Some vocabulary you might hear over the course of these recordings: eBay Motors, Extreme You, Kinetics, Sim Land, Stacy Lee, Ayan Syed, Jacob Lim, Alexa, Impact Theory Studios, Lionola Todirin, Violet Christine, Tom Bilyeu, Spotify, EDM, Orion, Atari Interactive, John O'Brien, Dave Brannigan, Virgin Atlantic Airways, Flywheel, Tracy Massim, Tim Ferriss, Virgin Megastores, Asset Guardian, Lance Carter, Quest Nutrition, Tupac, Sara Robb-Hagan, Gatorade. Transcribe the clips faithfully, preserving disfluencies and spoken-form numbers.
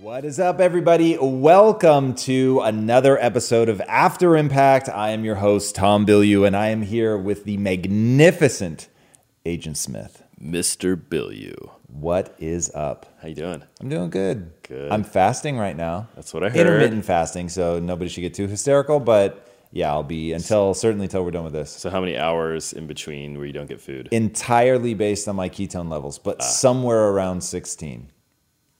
What is up, everybody? Welcome to another episode of After Impact. I am your host, Tom Bilyeu, and I am here with the magnificent Agent Smith. Mister Bilyeu. What is up? How you doing? I'm doing good. Good. I'm fasting right now. That's what I heard. Intermittent fasting, so nobody should get too hysterical, but yeah, I'll be until certainly until we're done with this. So how many hours in between where you don't get food? Entirely based on my ketone levels, but ah. somewhere around sixteen.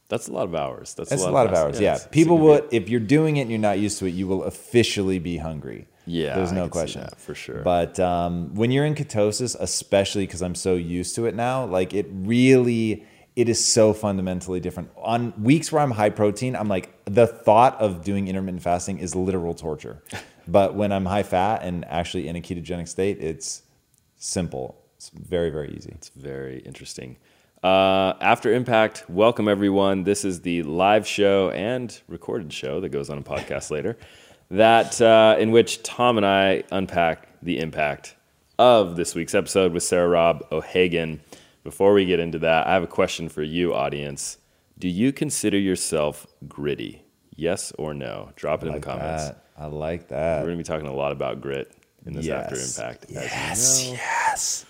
That's a lot of hours. That's, That's a, lot a lot of hours, hours. Yeah. yeah. People would, if you're doing it and you're not used to it, you will officially be hungry. Yeah, there's no question. I can see that for sure. But um, when you're in ketosis, especially because I'm so used to it now, like it really, it is so fundamentally different. On weeks where I'm high protein, I'm like, the thought of doing intermittent fasting is literal torture. But when I'm high fat and actually in a ketogenic state, it's simple. It's very, very easy. It's very interesting. Uh, After Impact, welcome everyone. This is the live show and recorded show that goes on a podcast later, that uh, in which Tom and I unpack the impact of this week's episode with Sara Robb-Hagan. Before we get into that, I have a question for you, audience. Do you consider yourself gritty? Yes or no? Drop it like in the comments. That. I like that. We're going to be talking a lot about grit in this yes. After Impact. Yes, you know. yes.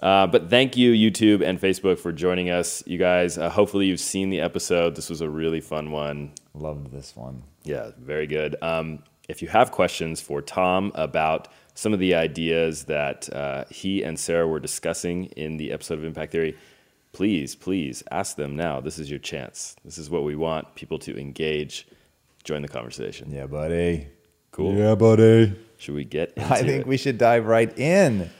Uh, but thank you, YouTube and Facebook, for joining us. You guys, uh, hopefully you've seen the episode. This was a really fun one. Loved this one. Yeah, very good. Um, if you have questions for Tom about some of the ideas that uh, he and Sara were discussing in the episode of Impact Theory, please, please ask them now. This is your chance. This is what we want people to engage. Join the conversation. Yeah, buddy. Cool. Yeah, buddy. Should we get into I think it? We should dive right in.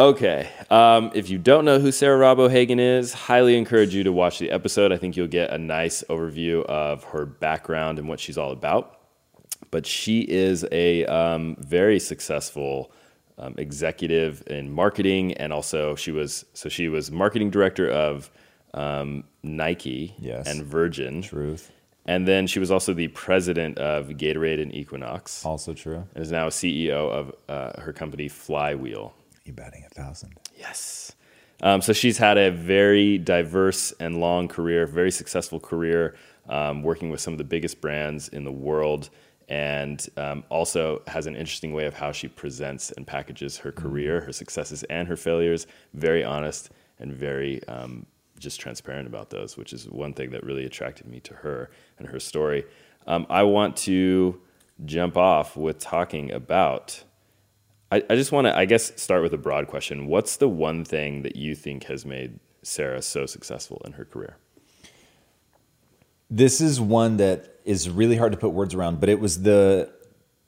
Okay, um, if you don't know who Sara Robb-Hagan is, highly encourage you to watch the episode. I think you'll get a nice overview of her background and what she's all about. But she is a um, very successful um, executive in marketing, and also she was so she was marketing director of um, Nike yes. and Virgin. Truth. And then she was also the president of Gatorade and Equinox. Also true. And is now a C E O of uh, her company Flywheel. You're batting a thousand. Yes. Um, so she's had a very diverse and long career, very successful career, um, working with some of the biggest brands in the world, and um, also has an interesting way of how she presents and packages her career, her successes and her failures. Very honest and very um, just transparent about those, which is one thing that really attracted me to her and her story. Um, I want to jump off with talking about... I, I just want to, I guess, start with a broad question. What's the one thing that you think has made Sara so successful in her career? This is one that is really hard to put words around, but it was the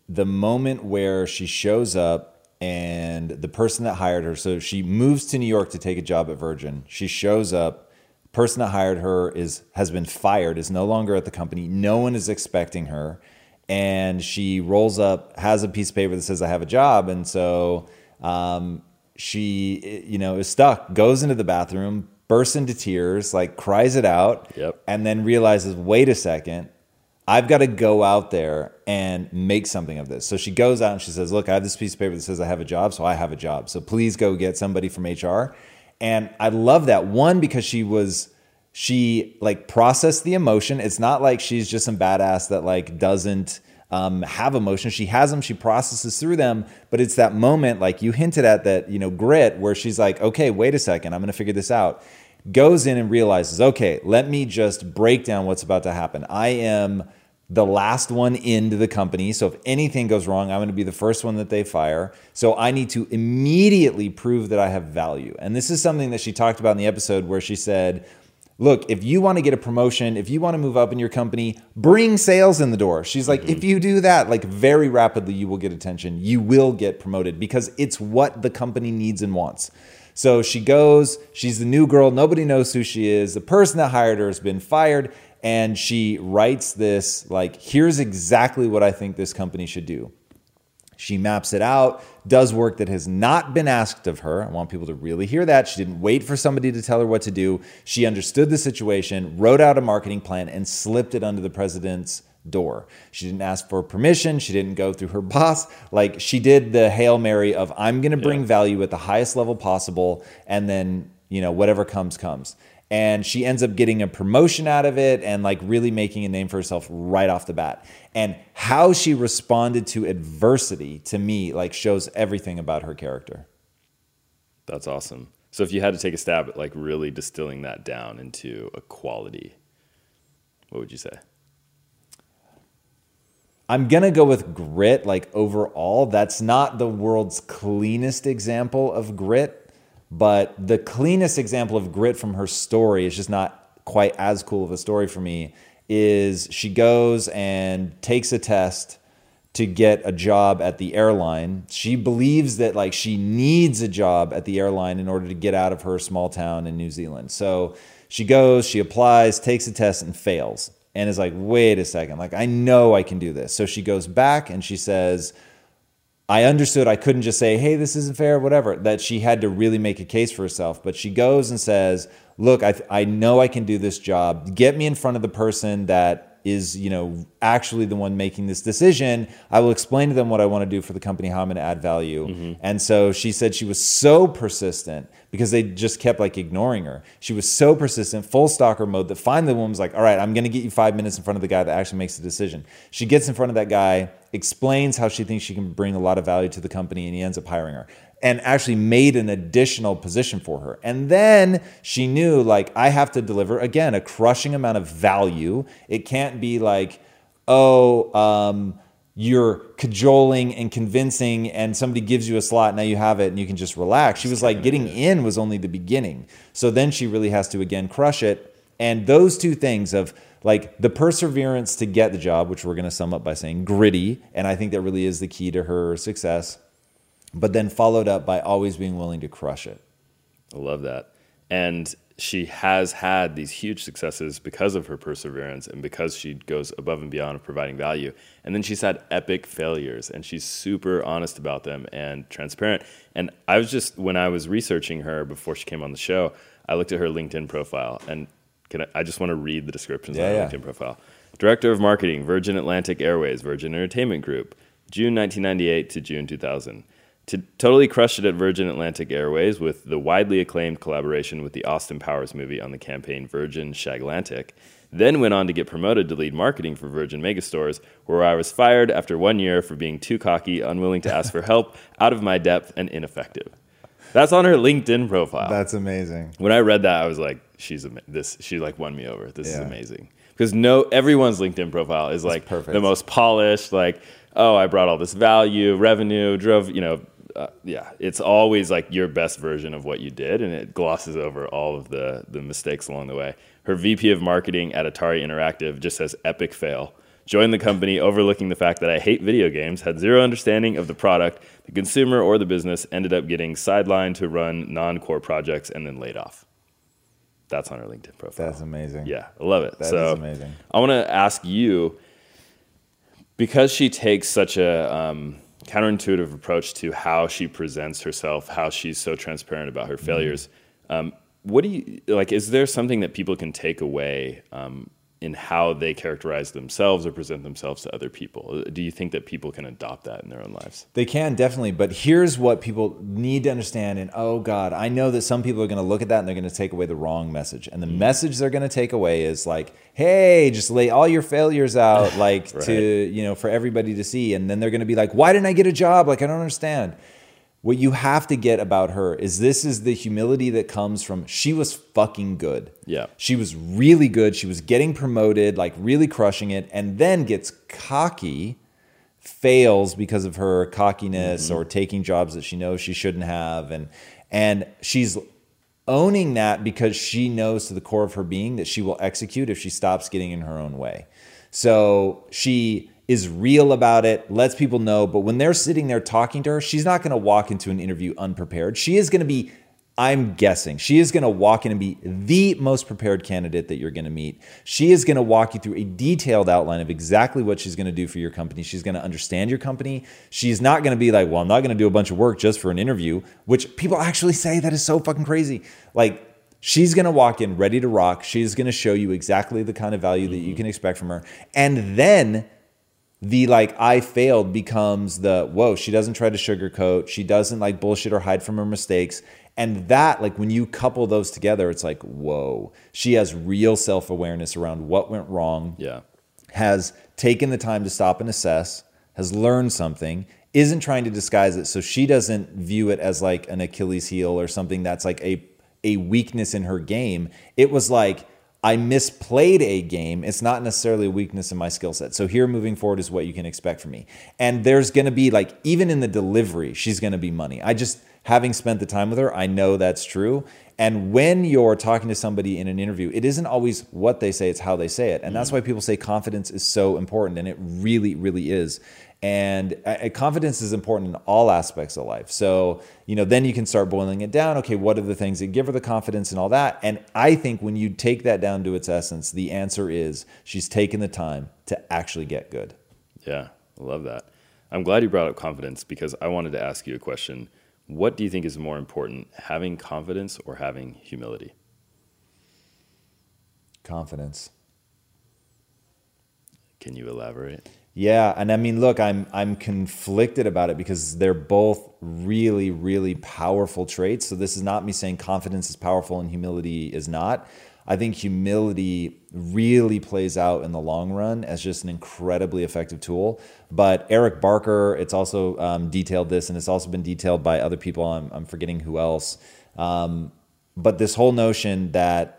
the moment where she shows up and the person that hired her, so she moves to New York to take a job at Virgin. She shows up, the person that hired her is has been fired, is no longer at the company. No one is expecting her. And she rolls up, has a piece of paper that says, I have a job. And so um, she, you know, is stuck, goes into the bathroom, bursts into tears, like cries it out, yep. and then realizes, wait a second, I've got to go out there and make something of this. So she goes out and she says, look, I have this piece of paper that says I have a job, so I have a job. So please go get somebody from H R. And I love that. One, because she was... She like processed the emotion. It's not like she's just some badass that like doesn't um, have emotion. She has them. She processes through them. But it's that moment like you hinted at that, you know, grit where she's like, okay, wait a second. I'm going to figure this out. Goes in and realizes, okay, let me just break down what's about to happen. I am the last one into the company. So if anything goes wrong, I'm gonna be the first one that they fire. So I need to immediately prove that I have value. And this is something that she talked about in the episode where she said, look, if you wanna get a promotion, if you wanna move up in your company, bring sales in the door. She's like, mm-hmm. if you do that, like very rapidly you will get attention. You will get promoted because it's what the company needs and wants. So she goes, she's the new girl, nobody knows who she is. The person that hired her has been fired. And she writes this, like, here's exactly what I think this company should do. She maps it out, does work that has not been asked of her. I want people to really hear that. She didn't wait for somebody to tell her what to do. She understood the situation, wrote out a marketing plan, and slipped it under the president's door. She didn't ask for permission. She didn't go through her boss. Like, she did the Hail Mary of, I'm going to bring yeah. value at the highest level possible, and then, you know, whatever comes, comes. And she ends up getting a promotion out of it and like really making a name for herself right off the bat. And how she responded to adversity, to me, like shows everything about her character. That's awesome. So if you had to take a stab at like really distilling that down into a quality, what would you say? I'm going to go with grit, like overall. That's not the world's cleanest example of grit. But the cleanest example of grit from her story is just not quite as cool of a story for me, is she goes and takes a test to get a job at the airline. She believes that like she needs a job at the airline in order to get out of her small town in New Zealand. So she goes, she applies, takes a test and fails and is like, wait a second, like I know I can do this. So she goes back and she says, I understood I couldn't just say, hey, this isn't fair, whatever, that she had to really make a case for herself. But she goes and says, look, I, th- I know I can do this job. Get me in front of the person that is, you know, actually the one making this decision. I will explain to them what I want to do for the company, how I'm going to add value. Mm-hmm. And so she said she was so persistent because they just kept like ignoring her. She was so persistent, full stalker mode, that finally the woman was like, all right, I'm going to get you five minutes in front of the guy that actually makes the decision. She gets in front of that guy, explains how she thinks she can bring a lot of value to the company, and he ends up hiring her and actually made an additional position for her. And then she knew, like, I have to deliver, again, a crushing amount of value. It can't be like, oh, um, you're cajoling and convincing and somebody gives you a slot, now you have it and you can just relax. She was like, getting in was only the beginning. So then she really has to, again, crush it. And those two things of like the perseverance to get the job, which we're going to sum up by saying gritty, and I think that really is the key to her success, but then followed up by always being willing to crush it. I love that. And she has had these huge successes because of her perseverance and because she goes above and beyond of providing value. And then she's had epic failures, and she's super honest about them and transparent. And I was just, when I was researching her before she came on the show, I looked at her LinkedIn profile, and Can I, I just want to read the descriptions yeah, on her yeah. LinkedIn profile. Director of Marketing, Virgin Atlantic Airways, Virgin Entertainment Group, June nineteen ninety-eight to June two thousand. To totally crushed it at Virgin Atlantic Airways with the widely acclaimed collaboration with the Austin Powers movie on the campaign Virgin Shaglantic. Then went on to get promoted to lead marketing for Virgin Megastores, where I was fired after one year for being too cocky, unwilling to ask for help, out of my depth, and ineffective. That's on her LinkedIn profile. That's amazing. When I read that, I was like, she's ama- this. She like won me over. This yeah. is amazing. Because no, everyone's LinkedIn profile is like perfect. The most polished. Like, oh, I brought all this value, revenue, drove. You know, uh, yeah. It's always like your best version of what you did, and it glosses over all of the the mistakes along the way. Her V P of marketing at Atari Interactive just says epic fail. Joined the company overlooking the fact that I hate video games, had zero understanding of the product, the consumer, or the business, ended up getting sidelined to run non-core projects, and then laid off. That's on her LinkedIn profile. That's amazing. Yeah, I love it. That so is amazing. I want to ask you, because she takes such a um, counterintuitive approach to how she presents herself, how she's so transparent about her failures, mm-hmm. um, what do you, like, is there something that people can take away um in how they characterize themselves or present themselves to other people? Do you think that people can adopt that in their own lives? They can, definitely. But here's what people need to understand. And oh God, I know that some people are going to look at that and they're going to take away the wrong message. And the mm. message they're going to take away is like, hey, just lay all your failures out, like right. to, you know, for everybody to see. And then they're going to be like, why didn't I get a job? Like, I don't understand. What you have to get about her is this is the humility that comes from she was fucking good. Yeah. She was really good. She was getting promoted, like really crushing it, and then gets cocky, fails because of her cockiness mm-hmm. or taking jobs that she knows she shouldn't have. And and she's owning that because she knows to the core of her being that she will execute if she stops getting in her own way. So she is real about it, lets people know, but when they're sitting there talking to her, she's not gonna walk into an interview unprepared. She is gonna be, I'm guessing, she is gonna walk in and be the most prepared candidate that you're gonna meet. She is gonna walk you through a detailed outline of exactly what she's gonna do for your company. She's gonna understand your company. She's not gonna be like, well, I'm not gonna do a bunch of work just for an interview, which people actually say that is so fucking crazy. Like, she's gonna walk in ready to rock. She's gonna show you exactly the kind of value that you can expect from her. And then, the like I failed becomes the whoa, she doesn't try to sugarcoat, she doesn't like bullshit or hide from her mistakes. And that, like when you couple those together, it's like, whoa, she has real self-awareness around what went wrong, yeah, has taken the time to stop and assess, has learned something, isn't trying to disguise it, so she doesn't view it as like an Achilles heel or something that's like a a weakness in her game. It was like, I misplayed a game. It's not necessarily a weakness in my skill set. So here moving forward is what you can expect from me. And there's going to be like, even in the delivery, she's going to be money. I just, having spent the time with her, I know that's true. And when you're talking to somebody in an interview, it isn't always what they say, it's how they say it. And that's why people say confidence is so important. And it really, really is. And confidence is important in all aspects of life. So, you know, then you can start boiling it down. Okay, what are the things that give her the confidence and all that? And I think when you take that down to its essence, the answer is she's taken the time to actually get good. Yeah, I love that. I'm glad you brought up confidence because I wanted to ask you a question. What do you think is more important, having confidence or having humility? Confidence. Can you elaborate? Yeah, and I mean, look, I'm I'm conflicted about it because they're both really, really powerful traits. So this is not me saying confidence is powerful and humility is not. I think humility really plays out in the long run as just an incredibly effective tool. But Eric Barker, it's also um, detailed this, and it's also been detailed by other people. I'm, I'm forgetting who else. Um, but this whole notion that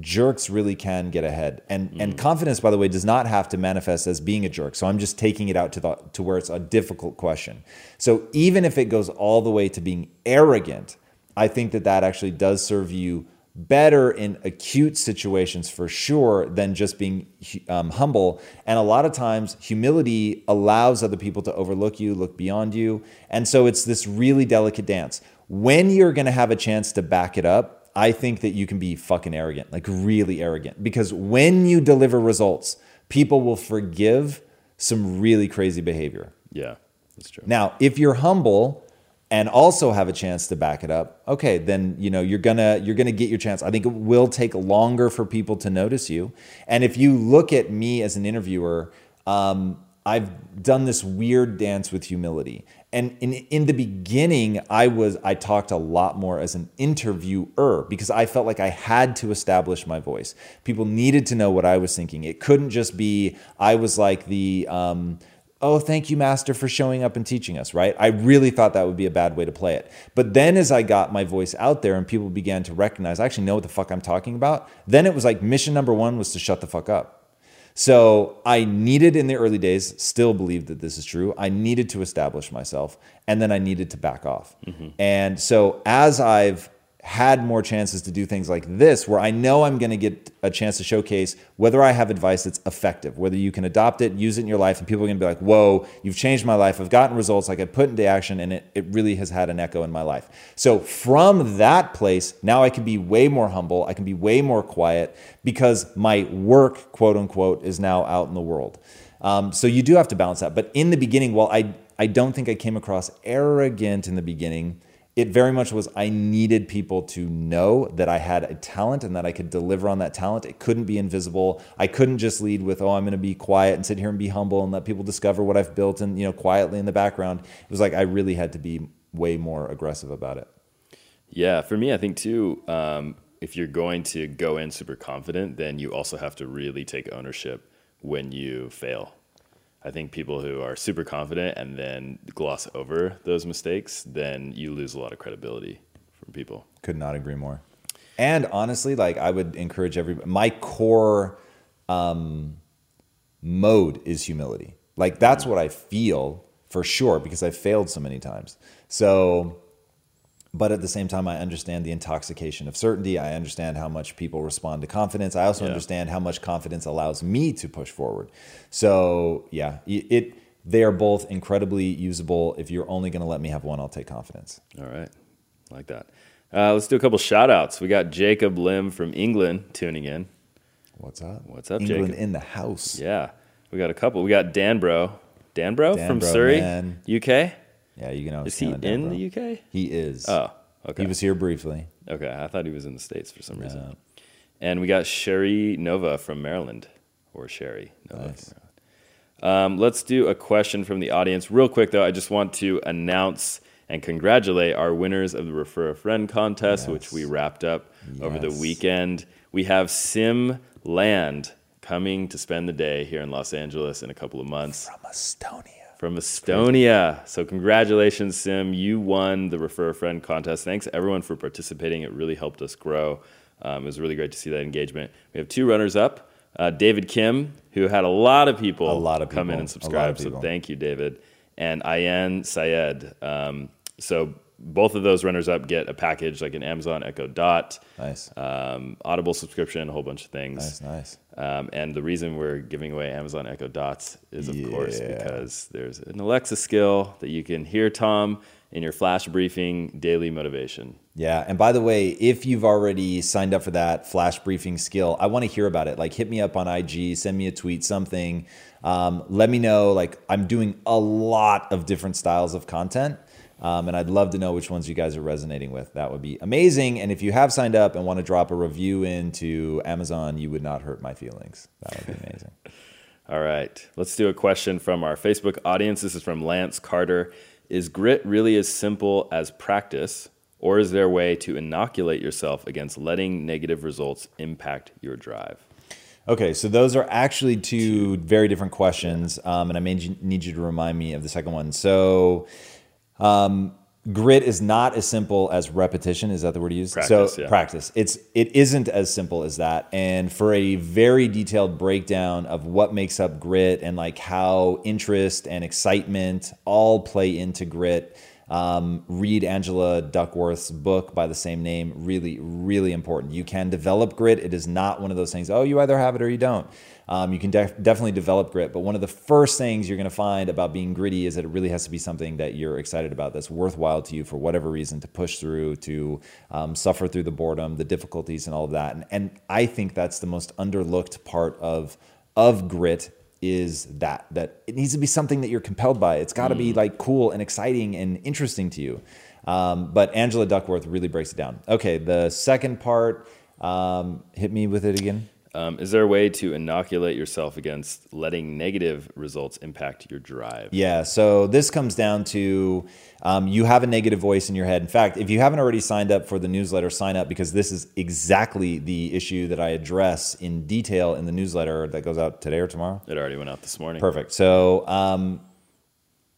jerks really can get ahead. And mm. and confidence, by the way, does not have to manifest as being a jerk. So I'm just taking it out to the to where it's a difficult question. So even if it goes all the way to being arrogant, I think that that actually does serve you better in acute situations for sure than just being um, humble. And a lot of times humility allows other people to overlook you, look beyond you. And so it's this really delicate dance. When you're going to have a chance to back it up, I think that you can be fucking arrogant, like really arrogant, because when you deliver results, people will forgive some really crazy behavior. Yeah, that's true. Now, if you're humble and also have a chance to back it up, okay, then you know you're gonna you're gonna get your chance. I think it will take longer for people to notice you. And if you look at me as an interviewer, um, I've done this weird dance with humility. And in, in the beginning, I was I talked a lot more as an interviewer because I felt like I had to establish my voice. People needed to know what I was thinking. It couldn't just be I was like the, um, oh, thank you, Master, for showing up and teaching us, right? I really thought that would be a bad way to play it. But then as I got my voice out there and people began to recognize, I actually know what the fuck I'm talking about, then it was like mission number one was to shut the fuck up. So I needed in the early days, still believe that this is true, I needed to establish myself and then I needed to back off. Mm-hmm. And so as I've had more chances to do things like this, where I know I'm going to get a chance to showcase whether I have advice that's effective, whether you can adopt it, use it in your life, and people are going to be like, whoa, you've changed my life. I've gotten results I could put into action, and it, it really has had an echo in my life. So from that place, now I can be way more humble. I can be way more quiet because my work, quote unquote, is now out in the world. Um, so you do have to balance that. But in the beginning, while I, I don't think I came across arrogant in the beginning, it very much was I needed people to know that I had a talent and that I could deliver on that talent. It couldn't be invisible. I couldn't just lead with, oh, I'm going to be quiet and sit here and be humble and let people discover what I've built and, you know, quietly in the background. It was like I really had to be way more aggressive about it. Yeah, for me, I think too, um, if you're going to go in super confident, then you also have to really take ownership when you fail. I think people who are super confident and then gloss over those mistakes, then you lose a lot of credibility from people. Could not agree more. And honestly, like I would encourage everybody, my core um, mode is humility. Like that's what I feel for sure because I've failed so many times. So, but at the same time, I understand the intoxication of certainty. I understand how much people respond to confidence. I also yeah. understand how much confidence allows me to push forward. So yeah, it, it they are both incredibly usable. If you're only going to let me have one, I'll take confidence. All right. I like that. Uh, let's do a couple shout outs. We got Jacob Lim from England tuning in. What's up? What's up, England Jacob? In the house. Yeah. We got a couple. We got Danbro. Danbro Dan from bro, Surrey, man. U K. Yeah, you can always. Is he in Danbro. The U K? He is. Oh, okay. He was here briefly. Okay, I thought he was in the States for some yeah. reason. And we got Sherry Nova from Maryland, or Sherry Nova nice. From Maryland. Um, let's do a question from the audience real quick, though. I just want to announce and congratulate our winners of the Refer a Friend contest, yes. which we wrapped up yes. over the weekend. We have Sim Land coming to spend the day here in Los Angeles in a couple of months. From Estonia. From Estonia. So congratulations, Sim. You won the Refer a Friend contest. Thanks, everyone, for participating. It really helped us grow. Um, it was really great to see that engagement. We have two runners-up. Uh, David Kim, who had a lot of people, a lot of people. come in and subscribe. So thank you, David. And Ayan Syed. Um, so both of those runners-up get a package, like an Amazon Echo Dot. Nice. Um, Audible subscription, a whole bunch of things. Nice, nice. Um, and the reason we're giving away Amazon Echo Dots is, of yeah. course, because there's an Alexa skill that you can hear, Tom, in your flash briefing, daily motivation. Yeah. And by the way, if you've already signed up for that flash briefing skill, I want to hear about it. Like hit me up on I G, send me a tweet, something. Um, let me know. Like I'm doing a lot of different styles of content. Um, and I'd love to know which ones you guys are resonating with. That would be amazing. And if you have signed up and want to drop a review into Amazon, you would not hurt my feelings. That would be amazing. All right. Let's do a question from our Facebook audience. This is from Lance Carter. Is grit really as simple as practice, or is there a way to inoculate yourself against letting negative results impact your drive? Okay, so those are actually two very different questions, um, and I may need you to remind me of the second one. So... Um, grit is not as simple as repetition. Is that the word you use? Practice, so yeah. practice. It's, it isn't as simple as that. And for a very detailed breakdown of what makes up grit and like how interest and excitement all play into grit, um, read Angela Duckworth's book by the same name. Really, really important. You can develop grit. It is not one of those things, oh, you either have it or you don't. Um, you can def- definitely develop grit, but one of the first things you're going to find about being gritty is that it really has to be something that you're excited about, that's worthwhile to you for whatever reason, to push through, to um, suffer through the boredom, the difficulties, and all of that. And, and I think that's the most underlooked part of of grit is that that it needs to be something that you're compelled by. It's got to mm. be like cool and exciting and interesting to you. Um, but Angela Duckworth really breaks it down. Okay, the second part, um, hit me with it again. Um, is there a way to inoculate yourself against letting negative results impact your drive? Yeah, so this comes down to um, you have a negative voice in your head. In fact, if you haven't already signed up for the newsletter, sign up, because this is exactly the issue that I address in detail in the newsletter that goes out today or tomorrow. It already went out this morning. Perfect. So um,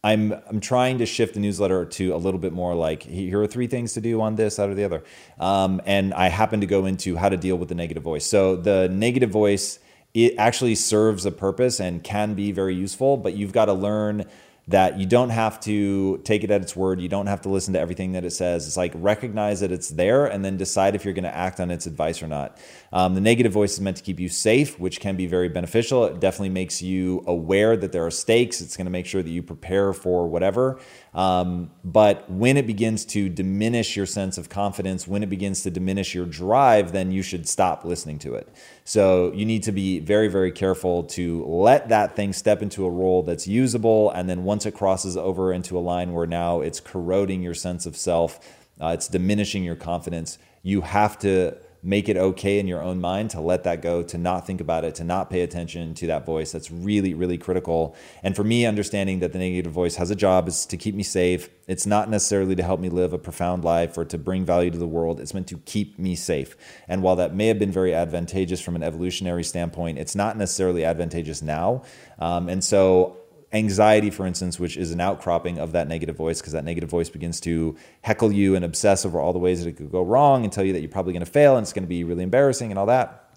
I'm I'm trying to shift the newsletter to a little bit more like, here are three things to do on this, that, or the other. Um, and I happen to go into how to deal with the negative voice. So the negative voice, it actually serves a purpose and can be very useful, but you've got to learn that you don't have to take it at its word. You don't have to listen to everything that it says. It's like recognize that it's there and then decide if you're going to act on its advice or not. Um, the negative voice is meant to keep you safe, which can be very beneficial. It definitely makes you aware that there are stakes. It's going to make sure that you prepare for whatever. Um, but when it begins to diminish your sense of confidence, when it begins to diminish your drive, then you should stop listening to it. So you need to be very, very careful to let that thing step into a role that's usable. And then once it crosses over into a line where now it's corroding your sense of self, uh, it's diminishing your confidence, you have to make it okay in your own mind to let that go, to not think about it, to not pay attention to that voice. That's really, really critical. And for me, understanding that the negative voice has a job is to keep me safe. It's not necessarily to help me live a profound life or to bring value to the world. It's meant to keep me safe. And while that may have been very advantageous from an evolutionary standpoint, it's not necessarily advantageous now. Um, and so Anxiety, for instance, which is an outcropping of that negative voice, because that negative voice begins to heckle you and obsess over all the ways that it could go wrong and tell you that you're probably going to fail and it's going to be really embarrassing and all that.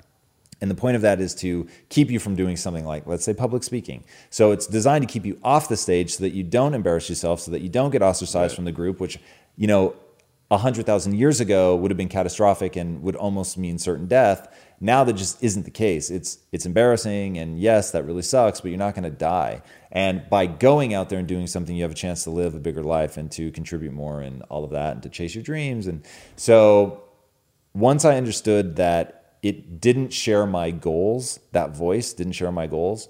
And the point of that is to keep you from doing something like, let's say, public speaking. So it's designed to keep you off the stage so that you don't embarrass yourself, so that you don't get ostracized right. from the group, which, you know, one hundred thousand years ago would have been catastrophic and would almost mean certain death. Now that just isn't the case. It's it's embarrassing, and yes, that really sucks, but you're not going to die. And by going out there and doing something, you have a chance to live a bigger life and to contribute more and all of that and to chase your dreams. And so once I understood that it didn't share my goals, that voice didn't share my goals,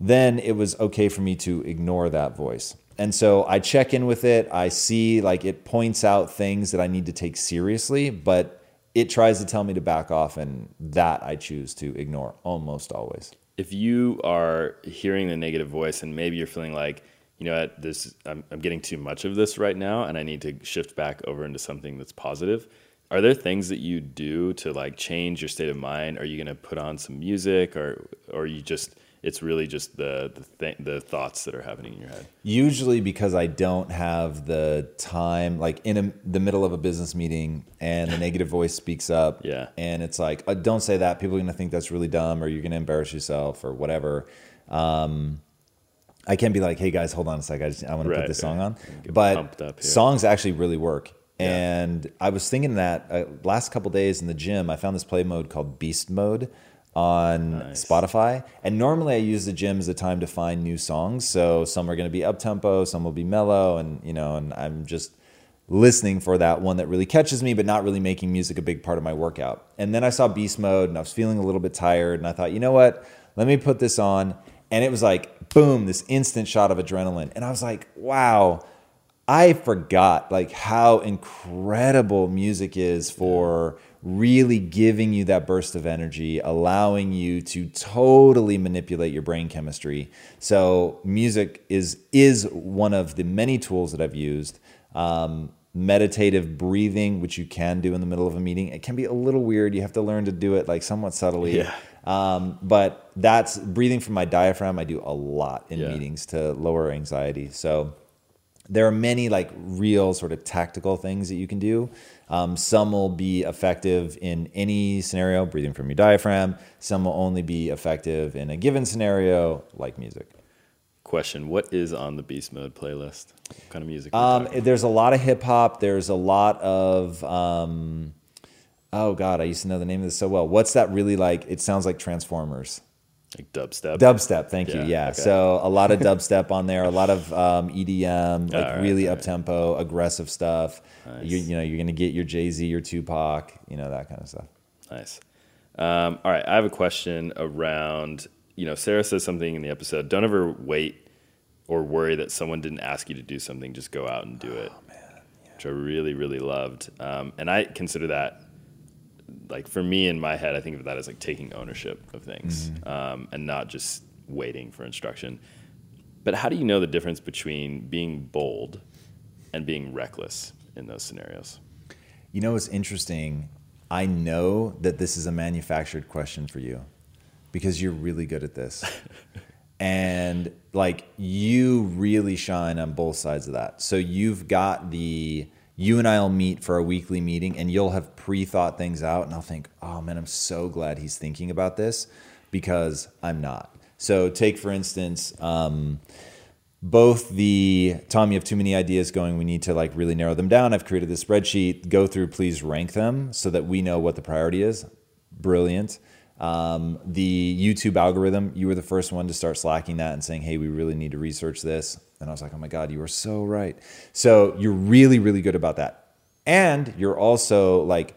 then it was okay for me to ignore that voice. And so I check in with it. I see, like, it points out things that I need to take seriously, but it tries to tell me to back off, and that I choose to ignore almost always. If you are hearing the negative voice and maybe you're feeling like, you know what, this, I'm, I'm getting too much of this right now and I need to shift back over into something that's positive, are there things that you do to, like, change your state of mind? Are you going to put on some music, or, or you just... it's really just the the, th- the thoughts that are happening in your head? Usually, because I don't have the time, like in a, the middle of a business meeting and the negative voice speaks up yeah. and it's like, oh, don't say that. People are going to think that's really dumb, or you're going to embarrass yourself or whatever. Um, I can be like, hey guys, hold on a sec. I, just, I want right, to put this right. song on. But songs actually really work. Yeah. And I was thinking that uh, last couple days in the gym, I found this play mode called Beast Mode on nice. Spotify. And normally I use the gym as a time to find new songs. So some are going to be up-tempo, some will be mellow, and you know, and I'm just listening for that one that really catches me, but not really making music a big part of my workout. And then I saw Beast Mode, and I was feeling a little bit tired, and I thought, you know what, let me put this on. And it was like, boom, this instant shot of adrenaline. And I was like, wow, I forgot like how incredible music is for really giving you that burst of energy, allowing you to totally manipulate your brain chemistry. So music is is one of the many tools that I've used. Um, meditative breathing, which you can do in the middle of a meeting. It can be a little weird. You have to learn to do it like somewhat subtly. Yeah. Um, but that's breathing from my diaphragm. I do a lot in yeah. meetings to lower anxiety. So there are many like real sort of tactical things that you can do. Um, some will be effective in any scenario, breathing from your diaphragm. Some will only be effective in a given scenario, like music. Question, what is on the Beast Mode playlist? What kind of music? Um, there's a lot of hip hop. There's a lot of, um, oh God, I used to know the name of this so well. What's that really like? It sounds like Transformers. Like dubstep? Dubstep, thank yeah, you, yeah. Okay. So a lot of dubstep on there, a lot of um, E D M, like right, really right. up-tempo, aggressive stuff. Nice. You, you know, you're going to get your Jay-Z, your Tupac, you know, that kind of stuff. Nice. Um, all right, I have a question around, you know, Sarah says something in the episode, don't ever wait or worry that someone didn't ask you to do something, just go out and do it. Oh, man. Yeah. Which I really, really loved. Um, and I consider that, like, for me in my head, I think of that as like taking ownership of things, mm-hmm. um, and not just waiting for instruction. But how do you know the difference between being bold and being reckless in those scenarios? You know, it's interesting. I know that this is a manufactured question for you because you're really good at this. And like, you really shine on both sides of that. So you've got the... you and I will meet for a weekly meeting and you'll have pre-thought things out and I'll think, oh man, I'm so glad he's thinking about this because I'm not. So take, for instance, um, both the, Tom, you have too many ideas going. We need to like really narrow them down. I've created this spreadsheet. Go through, please rank them so that we know what the priority is. Brilliant. Um, the YouTube algorithm, you were the first one to start slacking that and saying, hey, we really need to research this. And I was like, oh my God, you are so right. So you're really, really good about that. And you're also like,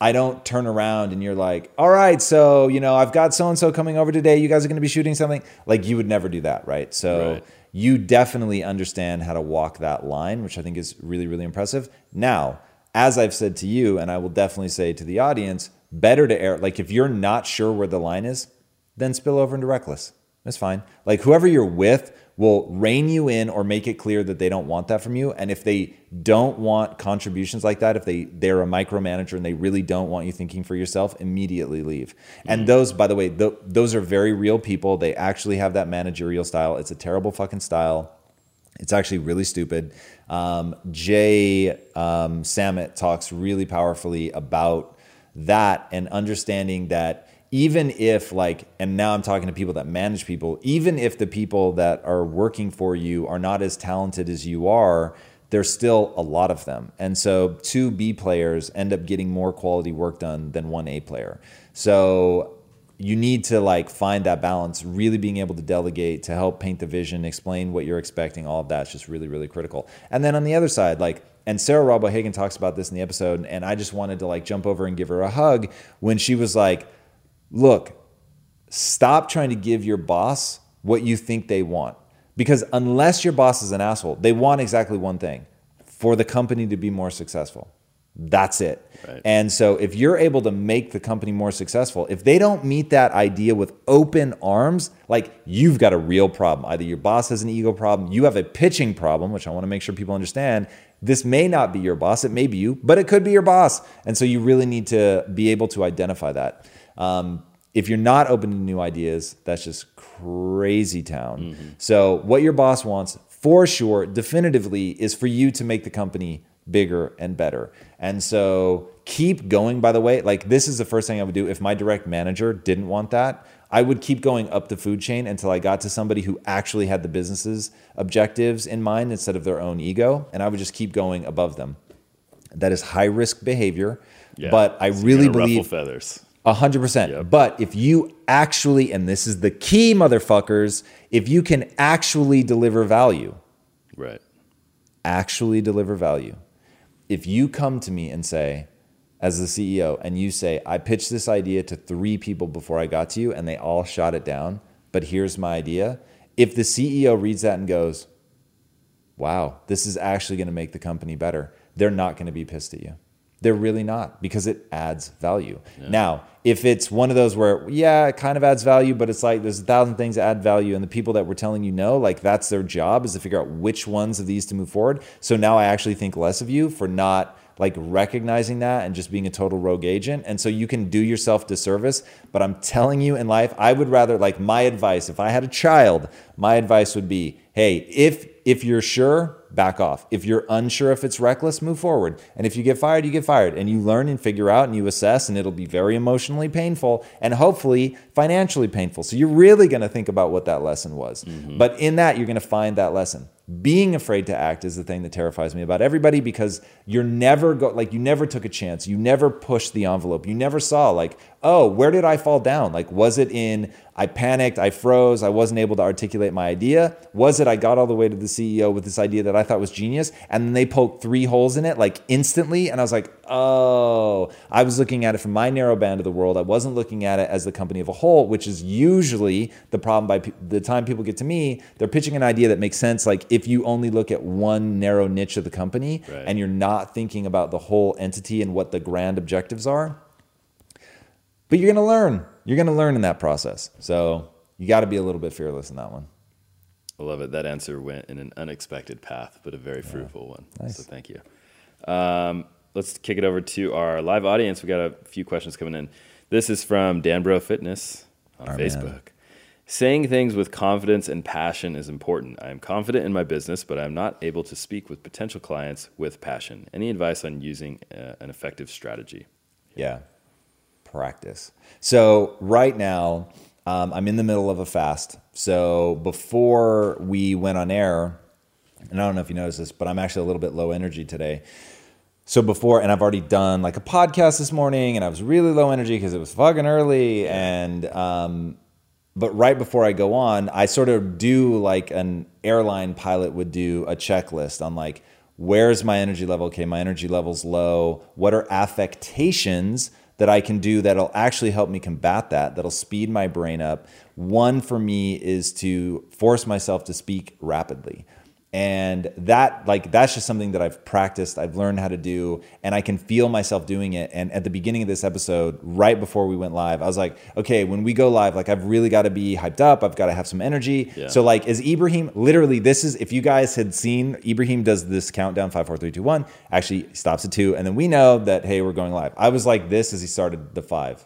I don't turn around and you're like, all right, so, you know, I've got so-and-so coming over today. You guys are going to be shooting something. Like, you would never do that, right? So right. you definitely understand how to walk that line, which I think is really, really impressive. Now, as I've said to you, and I will definitely say to the audience, better to err. Like, if you're not sure where the line is, then spill over into reckless. That's fine. Like, whoever you're with will rein you in or make it clear that they don't want that from you. And if they don't want contributions like that, if they, they're a micromanager and they really don't want you thinking for yourself, immediately leave. Mm-hmm. And those, by the way, th- those are very real people. They actually have that managerial style. It's a terrible fucking style. It's actually really stupid. Um, Jay um, Samet talks really powerfully about that and understanding that even if like, and now I'm talking to people that manage people, even if the people that are working for you are not as talented as you are, there's still a lot of them. And so two B players end up getting more quality work done than one A player. So you need to like find that balance, really being able to delegate, to help paint the vision, explain what you're expecting, all of that's just really, really critical. And then on the other side, like, and Sara Robb-Hagan talks about this in the episode, and I just wanted to like jump over and give her a hug when she was like, look, stop trying to give your boss what you think they want. Because unless your boss is an asshole, they want exactly one thing: for the company to be more successful. That's it. Right. And so if you're able to make the company more successful, if they don't meet that idea with open arms, like you've got a real problem. Either your boss has an ego problem, you have a pitching problem, which I want to make sure people understand. This may not be your boss. It may be you, but it could be your boss. And so you really need to be able to identify that. Um, if you're not open to new ideas, that's just crazy town. Mm-hmm. So what your boss wants for sure, definitively, is for you to make the company bigger and better. And so keep going, by the way. Like, this is the first thing I would do if my direct manager didn't want that. I would keep going up the food chain until I got to somebody who actually had the business's objectives in mind instead of their own ego. And I would just keep going above them. That is high risk behavior, yeah, but I really believe feathers. one hundred percent. Yep. But if you actually, and this is the key, motherfuckers, if you can actually deliver value, right? Actually deliver value. If you come to me and say, as the C E O, and you say, I pitched this idea to three people before I got to you and they all shot it down, but here's my idea. If the C E O reads that and goes, wow, this is actually going to make the company better, they're not going to be pissed at you. They're really not, because it adds value. Yeah. Now, if it's one of those where, yeah, it kind of adds value, but it's like there's a thousand things that add value, and the people that were telling you no, like that's their job, is to figure out which ones of these to move forward. So now I actually think less of you for not like recognizing that and just being a total rogue agent. And so you can do yourself disservice, but I'm telling you in life, I would rather, like my advice, if I had a child, my advice would be, hey, if if you're sure, back off. If you're unsure if it's reckless, move forward. And if you get fired, you get fired. And you learn and figure out and you assess, and it'll be very emotionally painful and hopefully financially painful. So you're really going to think about what that lesson was. Mm-hmm. But in that, you're going to find that lesson. Being afraid to act is the thing that terrifies me about everybody, because you're never go like you never took a chance. You never pushed the envelope. You never saw like, oh, where did I fall down? Like, was it in I panicked, I froze, I wasn't able to articulate my idea? Was it I got all the way to the C E O with this idea that I thought was genius, and then they poked three holes in it like instantly, and I was like, oh, I was looking at it from my narrow band of the world. I wasn't looking at it as the company of a whole, which is usually the problem. By pe- the time people get to me, they're pitching an idea that makes sense like if you only look at one narrow niche of the company, right, and you're not thinking about the whole entity and what the grand objectives are. But you're going to learn. You're going to learn in that process. So you got to be a little bit fearless in that one. I love it. That answer went in an unexpected path, but a very yeah. fruitful one. Nice. So thank you. Um, let's kick it over to our live audience. We got a few questions coming in. This is from Danbro Fitness on our Facebook. Man. Saying things with confidence and passion is important. I am confident in my business, but I'm not able to speak with potential clients with passion. Any advice on using uh, an effective strategy? Yeah. Practice. So right now, um, I'm in the middle of a fast. So before we went on air, and I don't know if you noticed this, but I'm actually a little bit low energy today. So before, and I've already done like a podcast this morning, and I was really low energy because it was fucking early. And um, but right before I go on, I sort of do like an airline pilot would do a checklist on like, where's my energy level? Okay, my energy level's low. What are affectations that I can do that'll actually help me combat that, that'll speed my brain up? One for me is to force myself to speak rapidly. And that, like, that's just something that I've practiced, I've learned how to do, and I can feel myself doing it. And at the beginning of this episode, right before we went live, I was like, okay, when we go live, like, I've really got to be hyped up. I've got to have some energy. Yeah. So, like, as Ibrahim, literally, this is, if you guys had seen, Ibrahim does this countdown, five, four, three, two, one, actually stops at two. And then we know that, hey, we're going live. I was like this as he started the five.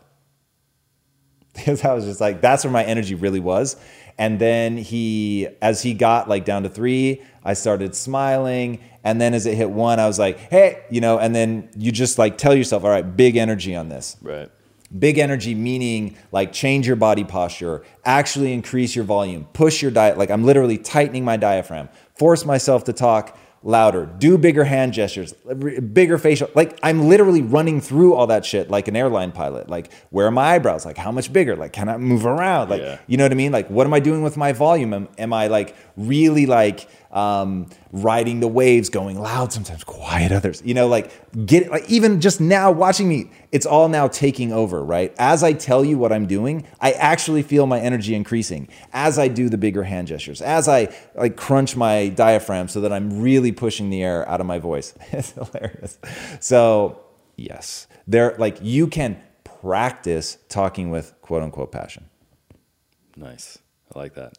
Because I was just like, that's where my energy really was. And then he, as he got like down to three, I started smiling. And then as it hit one, I was like, hey, you know, and then you just like tell yourself, all right, big energy on this. Right. Big energy, meaning like change your body posture, actually increase your volume, push your diet. Like I'm literally tightening my diaphragm, force myself to talk louder, do bigger hand gestures, bigger facial. Like I'm literally running through all that shit like an airline pilot. Like where are my eyebrows? Like how much bigger? Like can I move around? Like, yeah. You know what I mean? Like what am I doing with my volume? Am, am I like really like um, riding the waves, going loud sometimes, quiet others? You know, like get like, even just now watching me, it's all now taking over, right? As I tell you what I'm doing, I actually feel my energy increasing as I do the bigger hand gestures, as I like crunch my diaphragm so that I'm really pushing the air out of my voice. It's hilarious. So yes, there, like you can practice talking with quote unquote passion. Nice. I like that.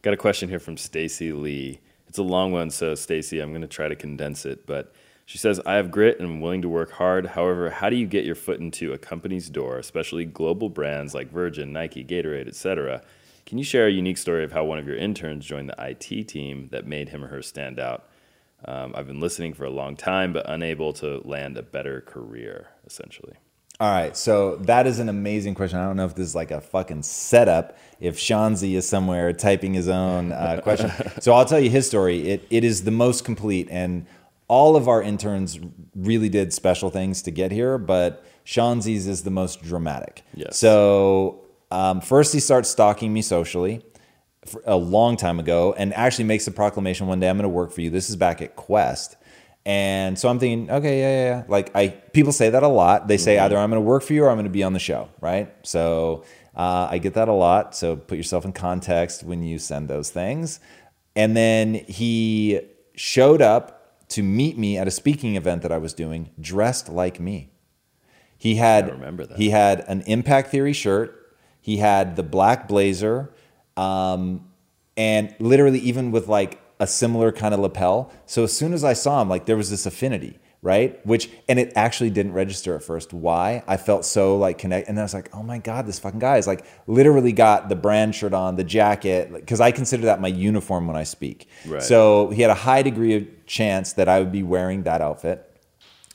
Got a question here from Stacy Lee. It's a long one. So Stacy, I'm going to try to condense it, but she says, I have grit and I'm willing to work hard. However, how do you get your foot into a company's door, especially global brands like Virgin, Nike, Gatorade, et cetera? Can you share a unique story of how one of your interns joined the I T team that made him or her stand out? Um, I've been listening for a long time, but unable to land a better career, essentially. All right. So that is an amazing question. I don't know if this is like a fucking setup, if Shanzi is somewhere typing his own uh, question. So I'll tell you his story. It It is the most complete. And all of our interns really did special things to get here, but Shanzi's is the most dramatic. Yes. So um, first he starts stalking me socially. A long time ago, and actually makes a proclamation one day, I'm going to work for you. This is back at Quest. And so I'm thinking, okay, yeah, yeah, yeah. Like I, people say that a lot. They say mm-hmm. either I'm going to work for you or I'm going to be on the show, right? So uh, I get that a lot. So put yourself in context when you send those things. And then he showed up to meet me at a speaking event that I was doing, dressed like me. He had, I remember that. He had an Impact Theory shirt. He had the black blazer. Um, and literally even with like a similar kind of lapel. So as soon as I saw him, like there was this affinity, right? Which, and it actually didn't register at first. Why? I felt so like connect. And then I was like, oh my God, this fucking guy is like literally got the brand shirt on, the jacket. Like, cause I consider that my uniform when I speak. Right. So he had a high degree of chance that I would be wearing that outfit.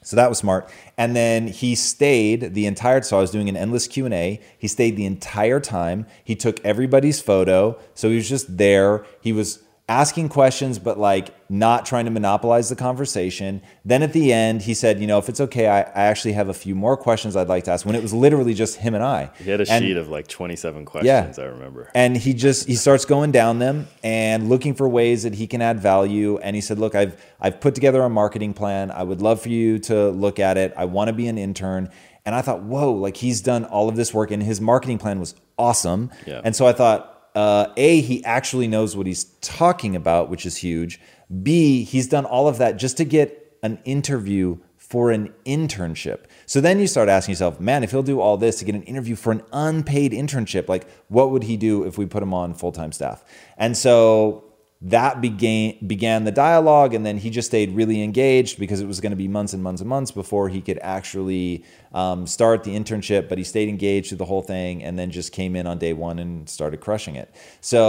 So that was smart. And then he stayed the entire, so I was doing an endless Q and A. He stayed the entire time. He took everybody's photo. So he was just there. He was asking questions, but like not trying to monopolize the conversation. Then at the end, he said, you know, if it's okay, I, I actually have a few more questions I'd like to ask, when it was literally just him and I. He had a and, sheet of like twenty-seven questions, yeah. I remember. And he just, he starts going down them and looking for ways that he can add value. And he said, look, I've, I've put together a marketing plan. I would love for you to look at it. I want to be an intern. And I thought, whoa, like he's done all of this work and his marketing plan was awesome. Yeah. And so I thought, Uh, A, he actually knows what he's talking about, which is huge. B, he's done all of that just to get an interview for an internship. So then you start asking yourself, man, if he'll do all this to get an interview for an unpaid internship, like what would he do if we put him on full-time staff? And so that began, began the dialogue, and then he just stayed really engaged because it was going to be months and months and months before he could actually um, start the internship, but he stayed engaged through the whole thing and then just came in on day one and started crushing it. So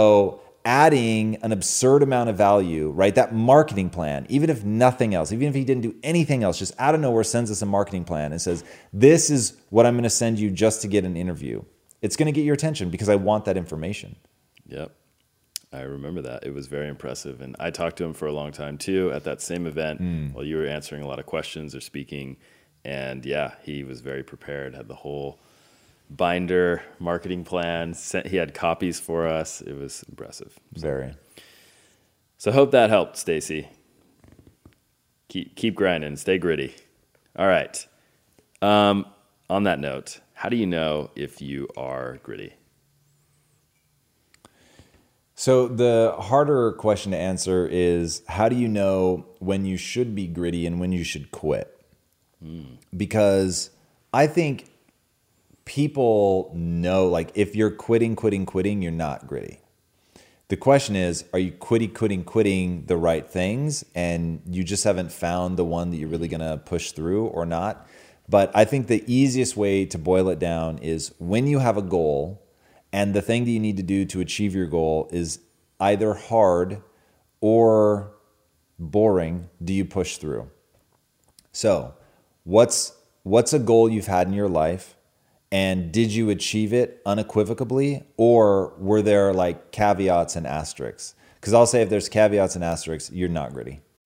adding an absurd amount of value, right? That marketing plan, even if nothing else, even if he didn't do anything else, just out of nowhere sends us a marketing plan and says, this is what I'm going to send you just to get an interview. It's going to get your attention because I want that information. Yep. I remember that. It was very impressive. And I talked to him for a long time too at that same event mm. while you were answering a lot of questions or speaking. And yeah, he was very prepared, had the whole binder, marketing plan, sent, he had copies for us. It was impressive. Very. So I hope that helped, Stacy. Keep, keep grinding, stay gritty. All right. Um, on that note, how do you know if you are gritty? So the harder question to answer is, how do you know when you should be gritty and when you should quit? Mm. Because I think people know, like, if you're quitting, quitting, quitting, you're not gritty. The question is, are you quitty, quitting, quitting the right things, and you just haven't found the one that you're really going to push through or not? But I think the easiest way to boil it down is when you have a goal, and the thing that you need to do to achieve your goal is either hard or boring, do you push through? So what's what's a goal you've had in your life, and did you achieve it unequivocally, or were there like caveats and asterisks? Because I'll say if there's caveats and asterisks, you're not gritty.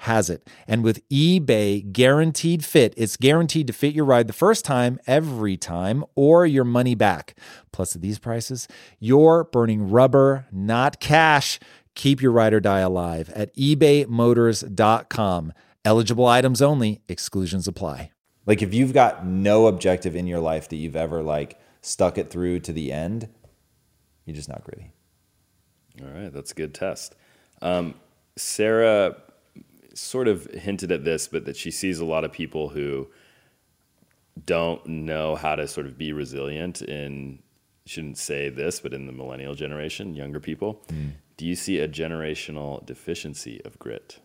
has it. And with eBay Guaranteed Fit, it's guaranteed to fit your ride the first time, every time, or your money back. Plus, at these prices, you're burning rubber, not cash. Keep your ride or die alive at ebay motors dot com. Eligible items only. Exclusions apply. Like, if you've got no objective in your life that you've ever like stuck it through to the end, you're just not gritty. All right, that's a good test. Um, Sara sort of hinted at this, but that she sees a lot of people who don't know how to sort of be resilient in, shouldn't say this, but in the millennial generation, younger people. Mm. Do you see a generational deficiency of grit?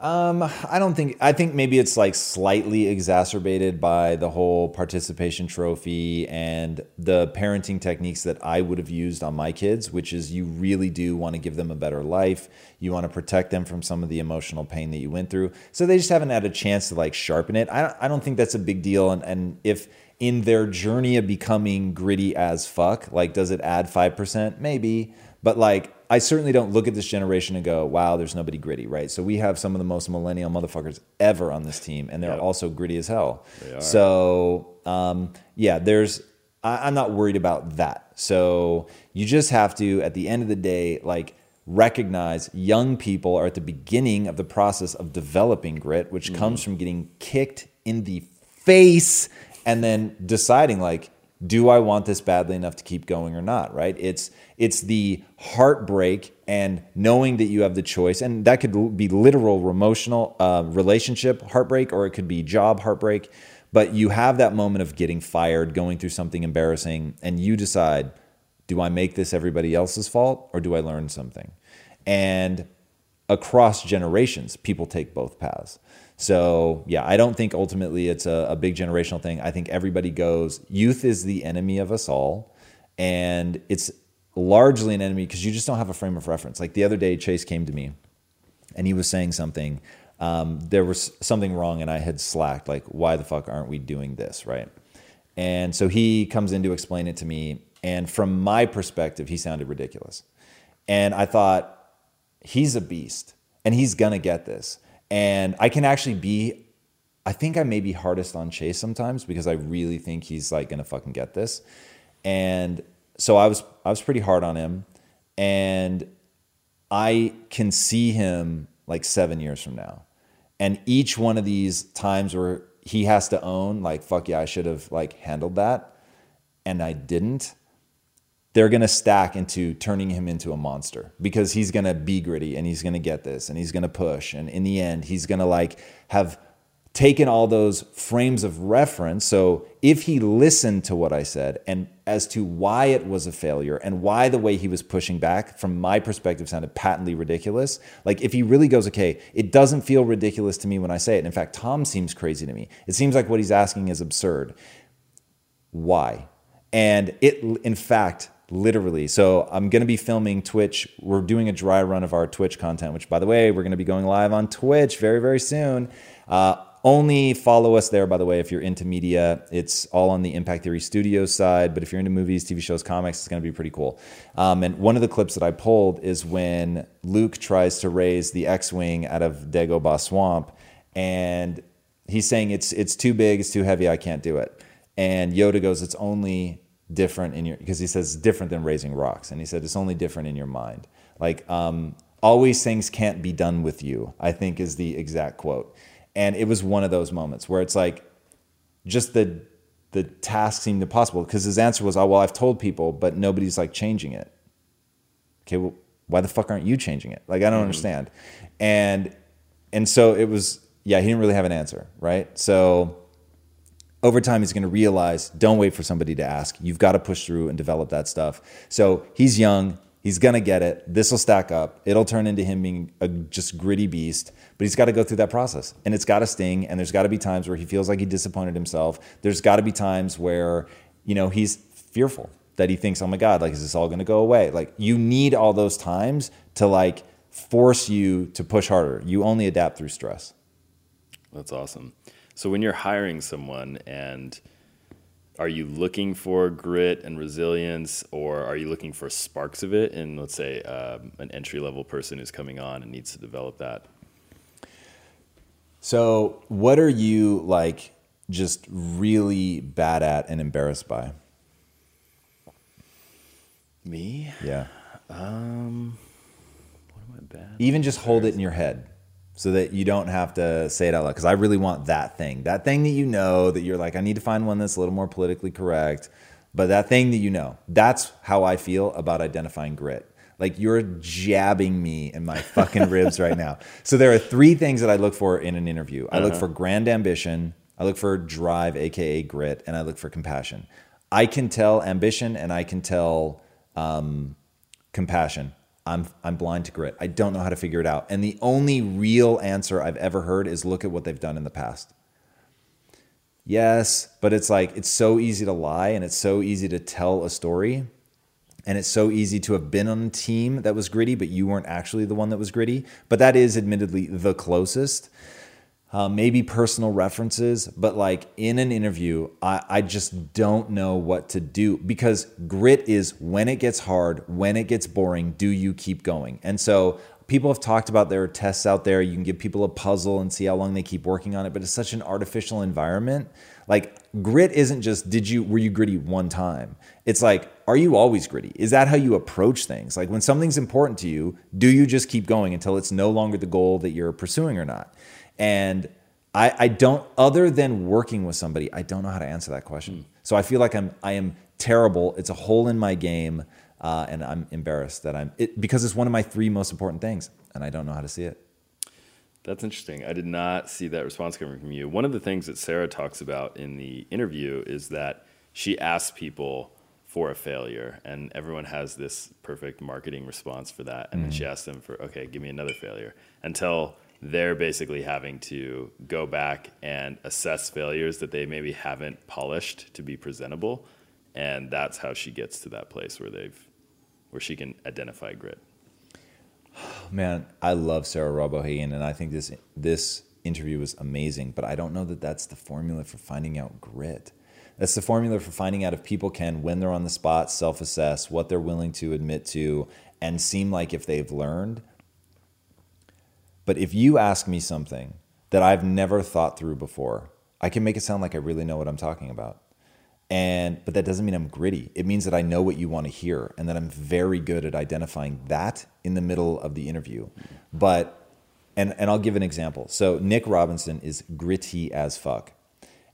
Um, I don't think, I think maybe it's like slightly exacerbated by the whole participation trophy and the parenting techniques that I would have used on my kids, which is you really do want to give them a better life. You want to protect them from some of the emotional pain that you went through. So they just haven't had a chance to like sharpen it. I don't, I don't think that's a big deal. And, and if in their journey of becoming gritty as fuck, like, does it add five percent? Maybe. But like, I certainly don't look at this generation and go, wow, there's nobody gritty, right? So we have some of the most millennial motherfuckers ever on this team, and they're yep. also gritty as hell. So um, yeah, there's, I, I'm not worried about that. So you just have to, at the end of the day, like recognize young people are at the beginning of the process of developing grit, which mm-hmm. comes from getting kicked in the face and then deciding like, do I want this badly enough to keep going or not, right? It's it's the heartbreak and knowing that you have the choice, and that could be literal emotional uh, relationship heartbreak, or it could be job heartbreak, but you have that moment of getting fired, going through something embarrassing, and you decide, do I make this everybody else's fault, or do I learn something? And across generations, people take both paths. So yeah, I don't think ultimately it's a, a big generational thing. I think everybody goes, youth is the enemy of us all. And it's largely an enemy because you just don't have a frame of reference. Like the other day, Chase came to me and he was saying something. Um, there was something wrong and I had slacked, like, why the fuck aren't we doing this, right? And so he comes in to explain it to me. And from my perspective, he sounded ridiculous. And I thought, he's a beast and he's gonna get this. And I can actually be, I think I may be hardest on Chase sometimes because I really think he's like gonna fucking get this. And so I was, I was pretty hard on him, and I can see him like seven years from now. And each one of these times where he has to own like, fuck yeah, I should have like handled that, and I didn't, they're going to stack into turning him into a monster because he's going to be gritty and he's going to get this and he's going to push. And in the end, he's going to like have taken all those frames of reference. So if he listened to what I said and as to why it was a failure and why the way he was pushing back from my perspective sounded patently ridiculous, like if he really goes, okay, it doesn't feel ridiculous to me when I say it. And in fact, Tom seems crazy to me. It seems like what he's asking is absurd. Why? And it, in fact, literally. So I'm going to be filming Twitch. We're doing a dry run of our Twitch content, which, by the way, we're going to be going live on Twitch very, very soon. Uh, only follow us there, by the way, if you're into media. It's all on the Impact Theory Studios side. But if you're into movies, T V shows, comics, it's going to be pretty cool. Um, and one of the clips that I pulled is when Luke tries to raise the X-Wing out of Dagobah Swamp. And he's saying, it's it's too big, it's too heavy, I can't do it. And Yoda goes, it's only different in your, because he says it's different than raising rocks, and he said it's only different in your mind, like um always things can't be done with you, I think is the exact quote. And it was one of those moments where it's like just the the task seemed impossible because his answer was, oh well, I've told people but nobody's like changing it. Okay, well why the fuck aren't you changing it? Like I don't mm-hmm. understand. And and so it was, yeah, he didn't really have an answer, right? So over time, he's going to realize, don't wait for somebody to ask. You've got to push through and develop that stuff. So he's young. He's going to get it. This will stack up. It'll turn into him being a just gritty beast. But he's got to go through that process. And it's got to sting. And there's got to be times where he feels like he disappointed himself. There's got to be times where, you know, he's fearful that he thinks, oh my God, like, is this all going to go away? Like, you need all those times to, like, force you to push harder. You only adapt through stress. That's awesome. So when you're hiring someone, and are you looking for grit and resilience, or are you looking for sparks of it in, let's say, um, an entry-level person who's coming on and needs to develop that? So what are you like just really bad at and embarrassed by? Me? Yeah. Um, what am I bad at? Even just hold it in your head, so that you don't have to say it out loud, because I really want that thing. That thing that you know that you're like, I need to find one that's a little more politically correct. But that thing that you know, that's how I feel about identifying grit. Like, you're jabbing me in my fucking ribs right now. So there are three things that I look for in an interview. I uh-huh. look for grand ambition, I look for drive, A K A grit, and I look for compassion. I can tell ambition and I can tell um, compassion. I'm, I'm blind to grit. I don't know how to figure it out. And the only real answer I've ever heard is look at what they've done in the past. Yes, but it's like, it's so easy to lie and it's so easy to tell a story. And it's so easy to have been on a team that was gritty, but you weren't actually the one that was gritty. But that is admittedly the closest. Uh, maybe personal references, but like in an interview, I, I just don't know what to do, because grit is when it gets hard, when it gets boring, do you keep going? And so people have talked about there are tests out there. You can give people a puzzle and see how long they keep working on it, but it's such an artificial environment. Like grit isn't just, did you, were you gritty one time? It's like, are you always gritty? Is that how you approach things? Like when something's important to you, do you just keep going until it's no longer the goal that you're pursuing or not? And I, I don't, other than working with somebody, I don't know how to answer that question. So I feel like I'm, I am terrible. It's a hole in my game. Uh, and I'm embarrassed that I'm, it, because it's one of my three most important things and I don't know how to see it. That's interesting. I did not see that response coming from you. One of the things that Sara talks about in the interview is that she asks people for a failure, and everyone has this perfect marketing response for that. And mm-hmm. then she asks them for, okay, give me another failure, until they're basically having to go back and assess failures that they maybe haven't polished to be presentable. And that's how she gets to that place where they've, where she can identify grit. Man, I love Sara Robb-Hagan, and I think this, this interview was amazing, but I don't know that that's the formula for finding out grit. That's the formula for finding out if people can, when they're on the spot, self-assess what they're willing to admit to and seem like if they've learned. But if you ask me something that I've never thought through before, I can make it sound like I really know what I'm talking about. And but that doesn't mean I'm gritty. It means that I know what you want to hear and that I'm very good at identifying that in the middle of the interview. But and and I'll give an example. So Nick Robinson is gritty as fuck.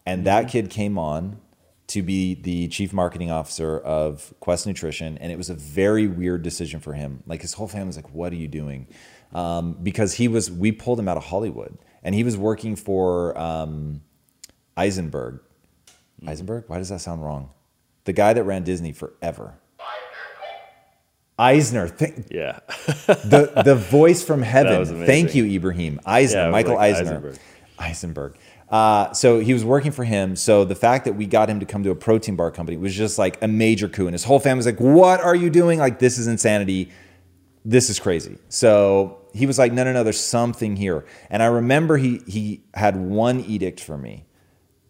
And that kid came on to be the chief marketing officer of Quest Nutrition, and it was a very weird decision for him. Like his whole family's like, "What are you doing?" Um, because he was, we pulled him out of Hollywood, and he was working for um, Eisenberg. Mm-hmm. Eisenberg? Why does that sound wrong? The guy that ran Disney forever. Eisner. Th- yeah. the the voice from heaven. Thank you, Ibrahim. Eisner. Yeah, Michael like Eisner. Eisenberg. Eisenberg. Uh, so he was working for him. So the fact that we got him to come to a protein bar company was just like a major coup. And his whole family's like, "What are you doing? Like, this is insanity. This is crazy." So he was like, no, no, no, there's something here. And I remember he he had one edict for me.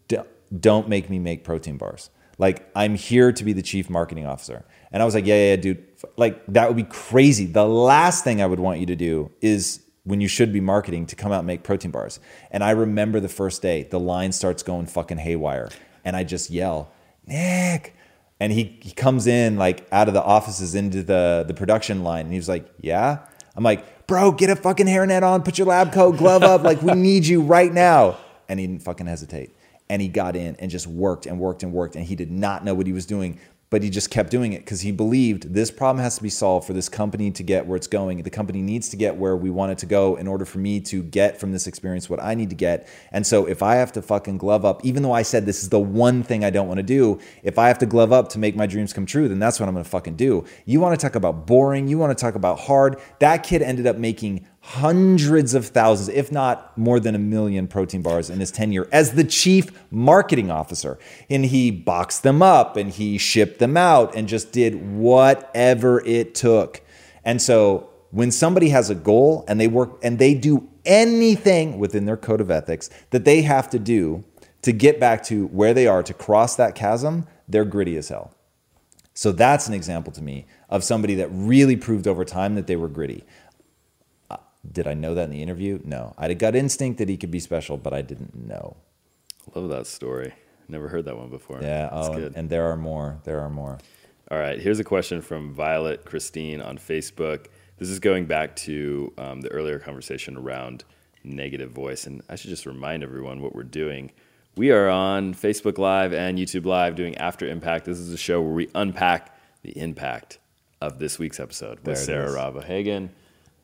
D- don't make me make protein bars. Like, I'm here to be the chief marketing officer. And I was like, yeah, yeah, yeah, dude. Like, that would be crazy. The last thing I would want you to do is, when you should be marketing, to come out and make protein bars. And I remember the first day, the line starts going fucking haywire. And I just yell, "Nick." And he, he comes in like out of the offices into the, the production line. And he was like, "Yeah." I'm like, "Bro, get a fucking hairnet on, put your lab coat, glove up. Like, we need you right now." And he didn't fucking hesitate. And he got in and just worked and worked and worked. And he did not know what he was doing, but he just kept doing it because he believed this problem has to be solved for this company to get where it's going. The company needs to get where we want it to go in order for me to get from this experience what I need to get. And so if I have to fucking glove up, even though I said this is the one thing I don't want to do, if I have to glove up to make my dreams come true, then that's what I'm going to fucking do. You want to talk about boring. You want to talk about hard. That kid ended up making hundreds of thousands, if not more than a million protein bars in his tenure as the chief marketing officer. And he boxed them up and he shipped them out and just did whatever it took. And so when somebody has a goal and they work and they do anything within their code of ethics that they have to do to get back to where they are, to cross that chasm, they're gritty as hell. So that's an example to me of somebody that really proved over time that they were gritty. Did I know that in the interview? No. I had a gut instinct that he could be special, but I didn't know. Love that story. Never heard that one before. Yeah. That's oh, good. And there are more. There are more. All right. Here's a question from Violet Christine on Facebook. This is going back to um, the earlier conversation around negative voice. And I should just remind everyone what we're doing. We are on Facebook Live and YouTube Live doing After Impact. This is a show where we unpack the impact of this week's episode with Sara Robb-Hagan.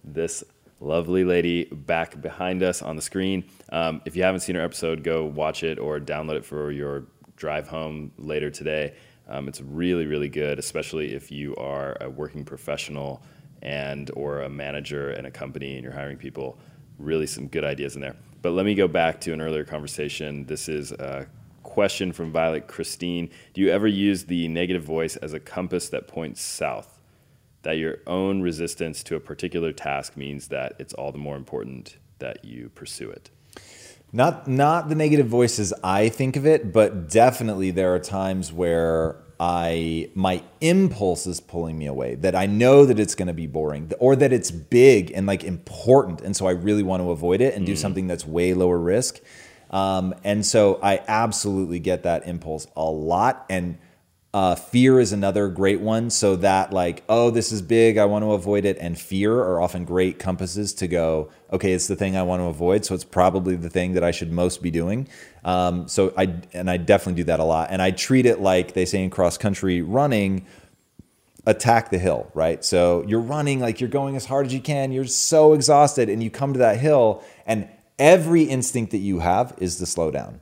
This lovely lady back behind us on the screen. Um, if you haven't seen her episode, go watch it or download it for your drive home later today. Um, it's really, really good, especially if you are a working professional and or a manager and a company and you're hiring people, really some good ideas in there. But let me go back to an earlier conversation. This is a question from Violet Christine. Do you ever use the negative voice as a compass that points south, that your own resistance to a particular task means that it's all the more important that you pursue it? Not not the negative voice as I think of it, but definitely there are times where I my impulse is pulling me away, that I know that it's going to be boring or that it's big and like important, and so I really want to avoid it and do mm. something that's way lower risk. Um, and so I absolutely get that impulse a lot. And Uh, fear is another great one. So that like, oh, this is big, I want to avoid it, and fear are often great compasses to go, okay, it's the thing I want to avoid, so it's probably the thing that I should most be doing. Um, so I and I definitely do that a lot. And I treat it like they say in cross-country running, attack the hill, right? So you're running, like you're going as hard as you can, you're so exhausted, and you come to that hill, and every instinct that you have is to slow down.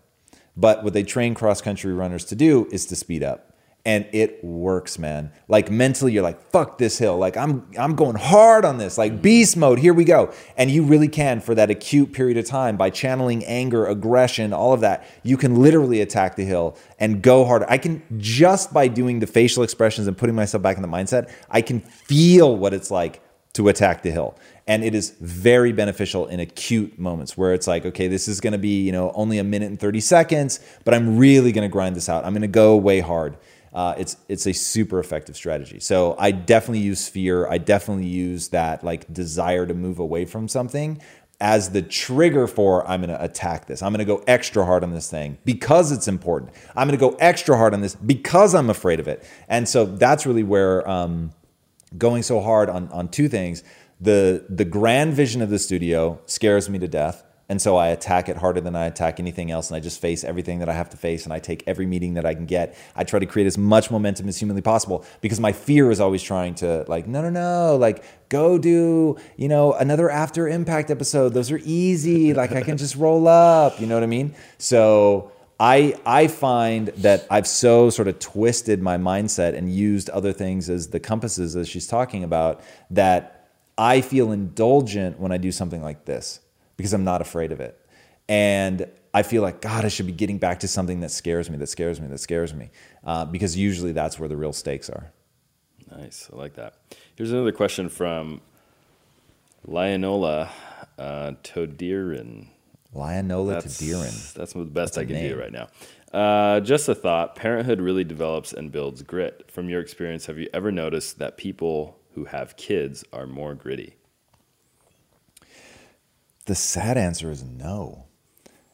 But what they train cross-country runners to do is to speed up. And it works, man. Like mentally, you're like, fuck this hill. Like I'm I'm going hard on this. Like beast mode, here we go. And you really can, for that acute period of time, by channeling anger, aggression, all of that, you can literally attack the hill and go harder. I can, just by doing the facial expressions and putting myself back in the mindset, I can feel what it's like to attack the hill. And it is very beneficial in acute moments where it's like, okay, this is going to be, you know, only a minute and thirty seconds, but I'm really going to grind this out. I'm going to go way hard. Uh, it's it's a super effective strategy. So I definitely use fear. I definitely use that like desire to move away from something as the trigger for I'm going to attack this. I'm going to go extra hard on this thing because it's important. I'm going to go extra hard on this because I'm afraid of it. And so that's really where um, going so hard on on two things. The the grand vision of the studio scares me to death. And so I attack it harder than I attack anything else, and I just face everything that I have to face, and I take every meeting that I can get. I try to create as much momentum as humanly possible because my fear is always trying to like, no, no, no, like go do, you know, another After Impact episode. Those are easy. Like I can just roll up, you know what I mean? So I I find that I've so sort of twisted my mindset and used other things as the compasses as she's talking about that I feel indulgent when I do something like this, because I'm not afraid of it. And I feel like, God, I should be getting back to something that scares me, that scares me, that scares me. Uh, because usually that's where the real stakes are. Nice, I like that. Here's another question from Lionola uh, Todirin. Lionola Todirin. That's the best I can do right now. Uh, just a thought, parenthood really develops and builds grit. From your experience, have you ever noticed that people who have kids are more gritty? The sad answer is no.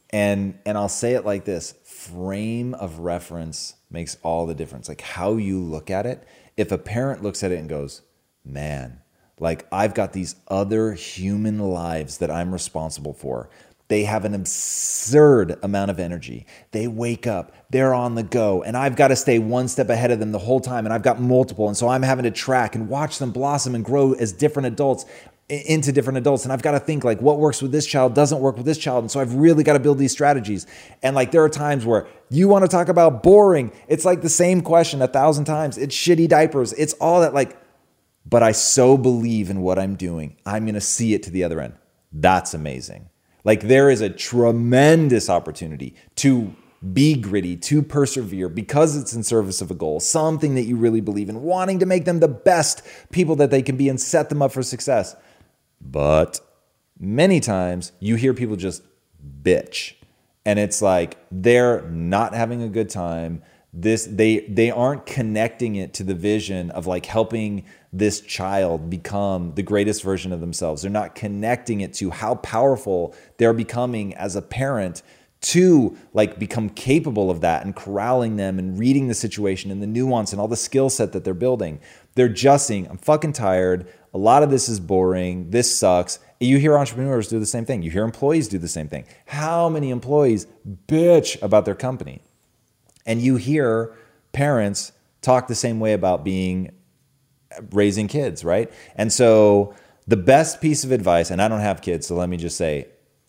And and I'll say it like this, frame of reference makes all the difference. Like how you look at it. If a parent looks at it and goes, man, like I've got these other human lives that I'm responsible for. They have an absurd amount of energy. They wake up, they're on the go, and I've got to stay one step ahead of them the whole time, and I've got multiple, and so I'm having to track and watch them blossom and grow as different adults. into different adults. And I've got to think like what works with this child doesn't work with this child. And so I've really got to build these strategies. And like, there are times where you want to talk about boring. It's like the same question a thousand times. It's shitty diapers. It's all that like, but I so believe in what I'm doing. I'm going to see it to the other end. That's amazing. Like there is a tremendous opportunity to be gritty, to persevere because it's in service of a goal, something that you really believe in, wanting to make them the best people that they can be and set them up for success. But many times you hear people just bitch and it's like, they're not having a good time. This, they, they aren't connecting it to the vision of like helping this child become the greatest version of themselves. They're not connecting it to how powerful they're becoming as a parent to like become capable of that and corralling them and reading the situation and the nuance and all the skill set that they're building. They're just saying, I'm fucking tired. A lot of this is boring. This sucks. You hear entrepreneurs do the same thing. You hear employees do the same thing. How many employees bitch about their company? And you hear parents talk the same way about being raising kids, right? And so the best piece of advice, and I don't have kids, so let me just say,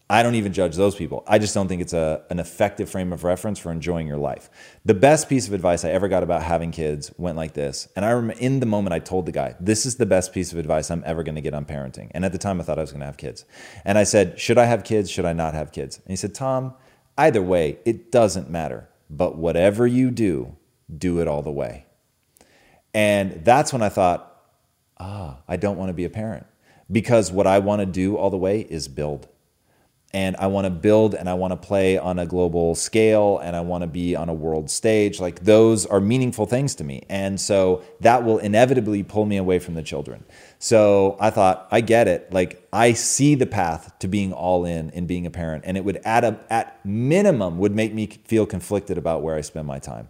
I don't even judge those people. I just don't think it's a, an effective frame of reference for enjoying your life. The best piece of advice I ever got about having kids went like this. And I remember in the moment I told the guy, this is the best piece of advice I'm ever going to get on parenting. And at the time I thought I was going to have kids. And I said, should I have kids? Should I not have kids? And he said, Tom, either way, it doesn't matter. But whatever you do, do it all the way. And that's when I thought, ah, I don't want to be a parent. Because what I want to do all the way is build. And I want to build and I want to play on a global scale and I want to be on a world stage. Like those are meaningful things to me. And so that will inevitably pull me away from the children. So I thought, I get it. Like I see the path to being all in and being a parent. And it would add up at minimum would make me feel conflicted about where I spend my time.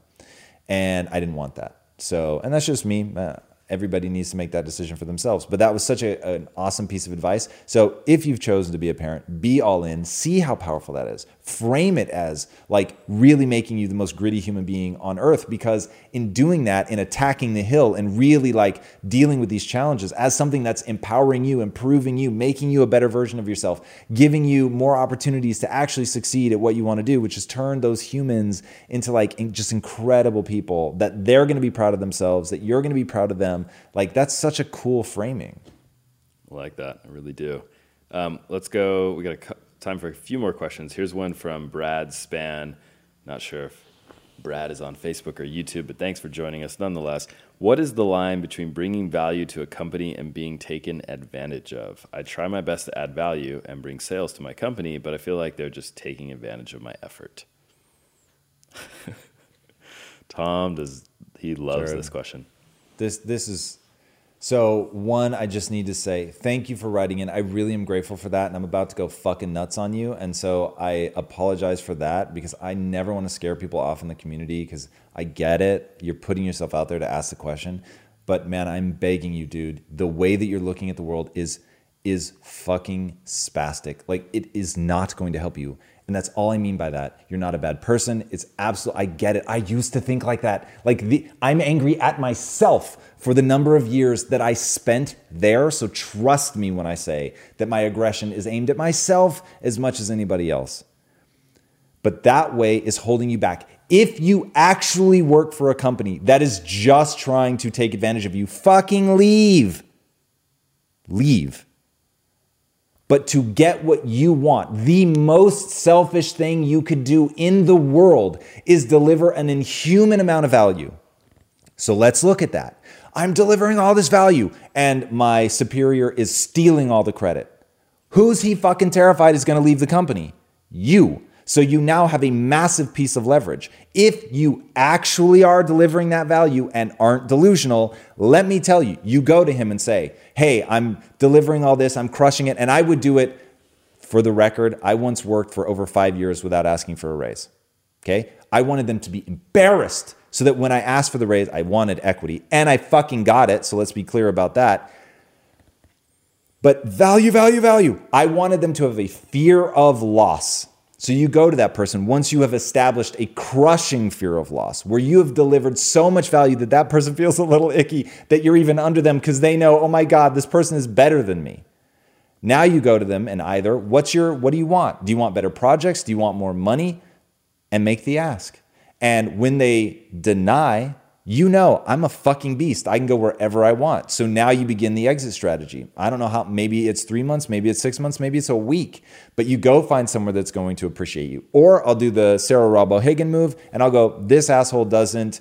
And I didn't want that. So, and that's just me. Everybody needs to make that decision for themselves. But that was such a, an awesome piece of advice. So if you've chosen to be a parent, be all in, see how powerful that is. Frame it as like really making you the most gritty human being on earth, because in doing that, in attacking the hill and really like dealing with these challenges as something that's empowering you, improving you, making you a better version of yourself, giving you more opportunities to actually succeed at what you want to do, which is turn those humans into like just incredible people that they're going to be proud of themselves, that you're going to be proud of them. Like that's such a cool framing. I like that. I really do. Um, let's go. We got a cu- time for a few more questions. Here's one from Brad Span. Not sure if Brad is on Facebook or YouTube, but thanks for joining us nonetheless. What is the line between bringing value to a company and being taken advantage of? I try my best to add value and bring sales to my company, but I feel like they're just taking advantage of my effort. Tom, does he loves Jared. This question. This this is, so one, I just need to say thank you for writing in. I really am grateful for that, and I'm about to go fucking nuts on you. And so I apologize for that, because I never want to scare people off in the community, because I get it. You're putting yourself out there to ask the question. But man, I'm begging you, dude, the way that you're looking at the world is is fucking spastic. Like it is not going to help you. And that's all I mean by that. You're not a bad person. It's absolutely, I get it. I used to think like that. Like the, I'm angry at myself for the number of years that I spent there. So trust me when I say that my aggression is aimed at myself as much as anybody else. But that way is holding you back. If you actually work for a company that is just trying to take advantage of you, fucking leave. Leave. But to get what you want, the most selfish thing you could do in the world is deliver an inhuman amount of value. So let's look at that. I'm delivering all this value and my superior is stealing all the credit. Who's he fucking terrified is going to leave the company? You. So you now have a massive piece of leverage. If you actually are delivering that value and aren't delusional, let me tell you, you go to him and say, hey, I'm delivering all this, I'm crushing it, and I would do it. For the record, I once worked for over five years without asking for a raise, okay? I wanted them to be embarrassed so that when I asked for the raise, I wanted equity, and I fucking got it, so let's be clear about that. But value, value, value. I wanted them to have a fear of loss. So you go to that person once you have established a crushing fear of loss, where you have delivered so much value that that person feels a little icky that you're even under them because they know, oh my God, this person is better than me. Now you go to them and either, what's your, what do you want? Do you want better projects? Do you want more money? And make the ask. And when they deny, you know, I'm a fucking beast. I can go wherever I want. So now you begin the exit strategy. I don't know how, maybe it's three months, maybe it's six months, maybe it's a week, but you go find somewhere that's going to appreciate you. Or I'll do the Sara Robb-Hagan move and I'll go, this asshole doesn't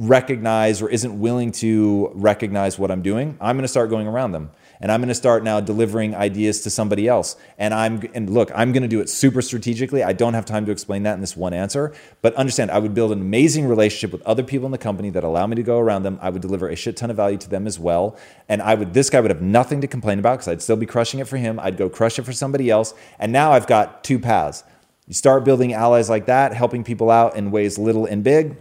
recognize or isn't willing to recognize what I'm doing. I'm going to start going around them. And I'm going to start now delivering ideas to somebody else. And I'm and look, I'm going to do it super strategically. I don't have time to explain that in this one answer. But understand, I would build an amazing relationship with other people in the company that allow me to go around them. I would deliver a shit ton of value to them as well. And I would this guy would have nothing to complain about because I'd still be crushing it for him. I'd go crush it for somebody else. And now I've got two paths. You start building allies like that, helping people out in ways little and big.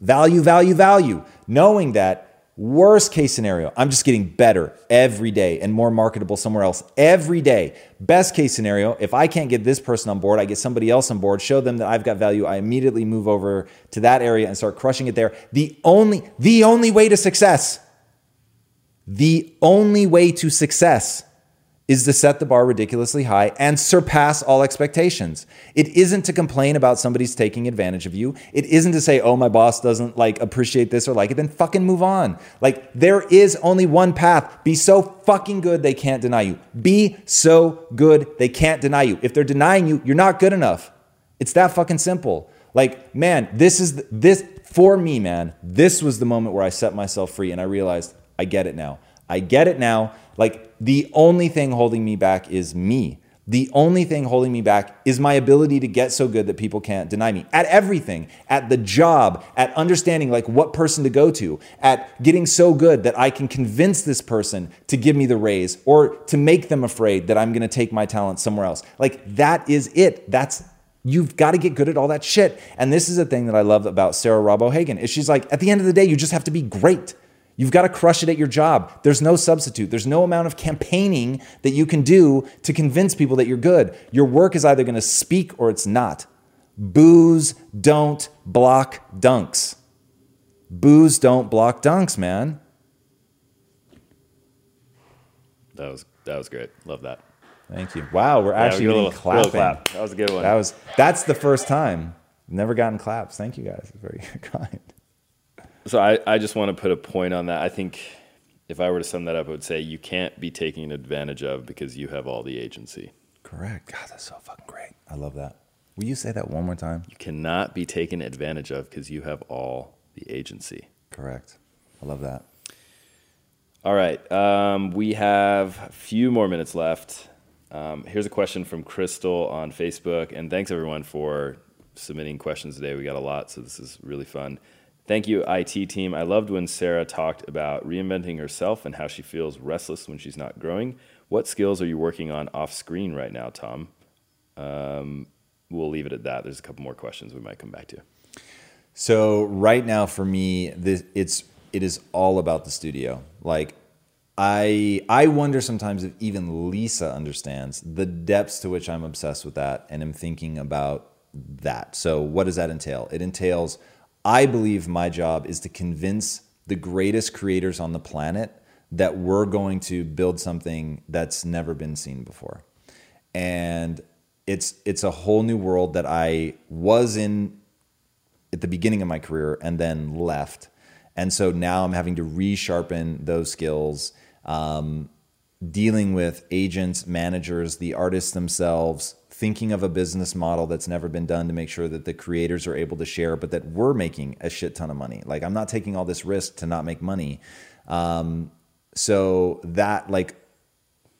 Value, value, value. Knowing that worst case scenario, I'm just getting better every day and more marketable somewhere else every day. Best case scenario, if I can't get this person on board, I get somebody else on board, show them that I've got value. I immediately move over to that area and start crushing it there. The only, the only way to success, the only way to success is to set the bar ridiculously high and surpass all expectations. It isn't to complain about somebody's taking advantage of you. It isn't to say, oh, my boss doesn't like appreciate this or like it, then fucking move on. Like, there is only one path. Be so fucking good they can't deny you. Be so good they can't deny you. If they're denying you, you're not good enough. It's that fucking simple. Like, man, this is the, this for me, man. This was the moment where I set myself free and I realized I get it now. I get it now. Like, the only thing holding me back is me. The only thing holding me back is my ability to get so good that people can't deny me at everything, at the job, at understanding like what person to go to, at getting so good that I can convince this person to give me the raise or to make them afraid that I'm going to take my talent somewhere else. Like, that is it. That's You've got to get good at all that shit. And this is the thing that I love about Sara Robb-Hagan is she's like, at the end of the day, you just have to be great. You've got to crush it at your job. There's no substitute. There's no amount of campaigning that you can do to convince people that you're good. Your work is either going to speak or it's not. Booze don't block dunks. Booze don't block dunks, man. That was that was great. Love that. Thank you. Wow, we're actually yeah, we getting little, clapping. Clap. That was a good one. That was that's the first time. Never gotten claps. Thank you guys. Very kind. So I, I just want to put a point on that. I think if I were to sum that up, I would say you can't be taken advantage of because you have all the agency. Correct. God, that's so fucking great. I love that. Will you say that one more time? You cannot be taken advantage of because you have all the agency. Correct. I love that. All right. Um, we have a few more minutes left. Um, here's a question from Crystal on Facebook. And thanks, everyone, for submitting questions today. We got a lot, so this is really fun. Thank you, I T team. I loved when Sara talked about reinventing herself and how she feels restless when she's not growing. What skills are you working on off screen right now, Tom? Um, we'll leave it at that. There's a couple more questions we might come back to. So right now for me, this, it's it is all about the studio. Like, I I wonder sometimes if even Lisa understands the depths to which I'm obsessed with that and am thinking about that. So what does that entail? It entails... I believe my job is to convince the greatest creators on the planet that we're going to build something that's never been seen before. And it's it's a whole new world that I was in at the beginning of my career and then left. And so now I'm having to resharpen those skills, um, dealing with agents, managers, the artists themselves, thinking of a business model that's never been done to make sure that the creators are able to share, but that we're making a shit ton of money. Like, I'm not taking all this risk to not make money. Um, so that, like,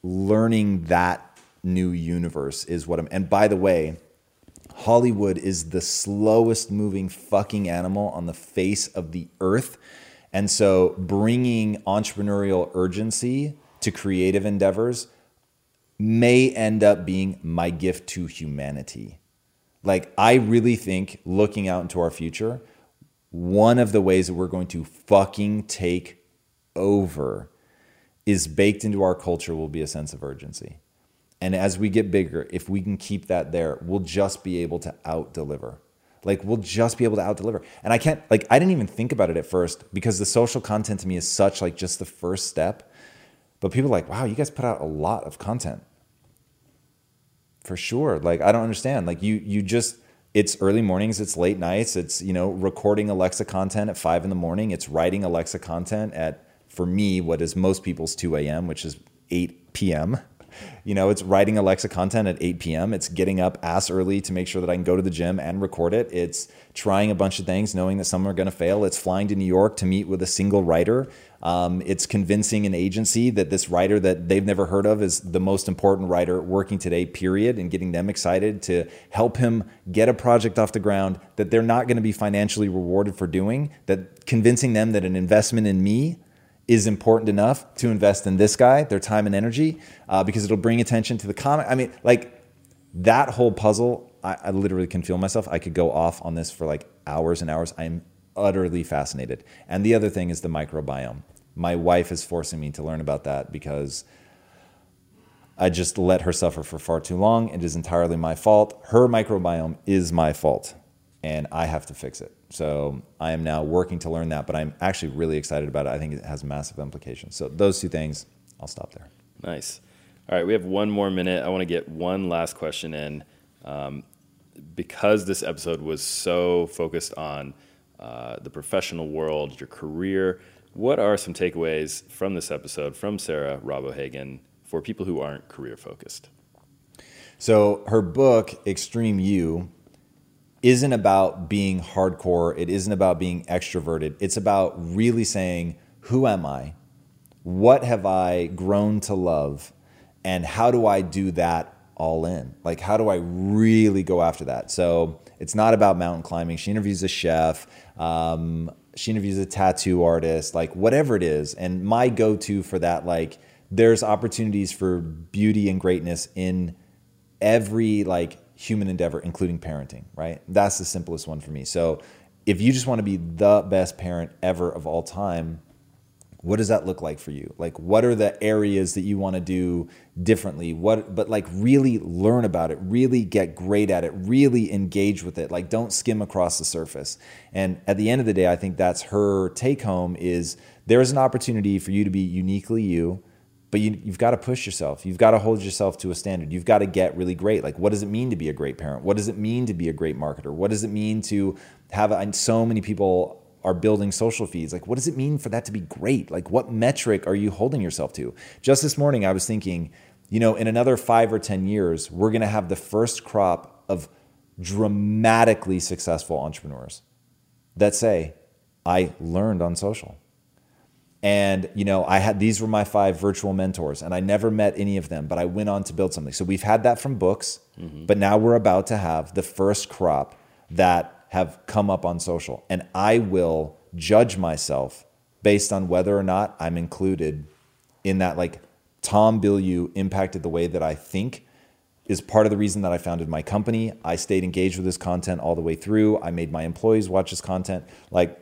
learning that new universe is what I'm, and by the way, Hollywood is the slowest moving fucking animal on the face of the earth. And so bringing entrepreneurial urgency to creative endeavors may end up being my gift to humanity. Like, I really think looking out into our future, one of the ways that we're going to fucking take over is baked into our culture will be a sense of urgency. And as we get bigger, if we can keep that there, we'll just be able to out-deliver. Like, we'll just be able to out-deliver. And I can't, like, I didn't even think about it at first because the social content to me is such, like, just the first step. But people are like, wow, you guys put out a lot of content. For sure. Like, I don't understand. Like, you you just, it's early mornings, it's late nights, it's, you know, recording Alexa content at five in the morning, it's writing Alexa content at, for me, what is most people's two a.m., which is eight p.m. You know, it's writing Alexa content at eight p.m. It's getting up ass early to make sure that I can go to the gym and record it. It's trying a bunch of things, knowing that some are going to fail. It's flying to New York to meet with a single writer. Um, it's convincing an agency that this writer that they've never heard of is the most important writer working today, period, and getting them excited to help him get a project off the ground that they're not going to be financially rewarded for doing, that convincing them that an investment in me is important enough to invest in this guy, their time and energy, uh, because it'll bring attention to the comic. I mean, like, that whole puzzle, I, I literally can feel myself. I could go off on this for like hours and hours. I'm utterly fascinated. And the other thing is the microbiome. My wife is forcing me to learn about that because I just let her suffer for far too long. It is entirely my fault. Her microbiome is my fault, and I have to fix it. So I am now working to learn that, but I'm actually really excited about it. I think it has massive implications. So those two things, I'll stop there. Nice. All right, we have one more minute. I want to get one last question in. Um, because this episode was so focused on uh, the professional world, your career, what are some takeaways from this episode from Sara Robb-Hagan for people who aren't career focused? So her book, Extreme You, isn't about being hardcore. It isn't about being extroverted. It's about really saying, who am I? What have I grown to love? And how do I do that all in? Like, how do I really go after that? So it's not about mountain climbing. She interviews a chef. Um, she interviews a tattoo artist, like whatever it is. And my go-to for that, like, there's opportunities for beauty and greatness in every like human endeavor, including parenting, right? That's the simplest one for me. So if you just want to be the best parent ever of all time, what does that look like for you? Like, what are the areas that you want to do differently? What, but like really learn about it, really get great at it, really engage with it. Like, don't skim across the surface. And at the end of the day, I think that's her take home is there is an opportunity for you to be uniquely you, but you, you've got to push yourself. You've got to hold yourself to a standard. You've got to get really great. Like, what does it mean to be a great parent? What does it mean to be a great marketer? What does it mean to have, and so many people are building social feeds. Like, what does it mean for that to be great? Like, what metric are you holding yourself to? Just this morning, I was thinking, you know, in another five or ten years, we're going to have the first crop of dramatically successful entrepreneurs that say, I learned on social. And, you know, I had, these were my five virtual mentors, and I never met any of them, but I went on to build something. So we've had that from books, mm-hmm. but now we're about to have the first crop that have come up on social. And I will judge myself based on whether or not I'm included in that. Like, Tom Bilyeu impacted the way that I think, is part of the reason that I founded my company. I stayed engaged with his content all the way through. I made my employees watch his content. Like,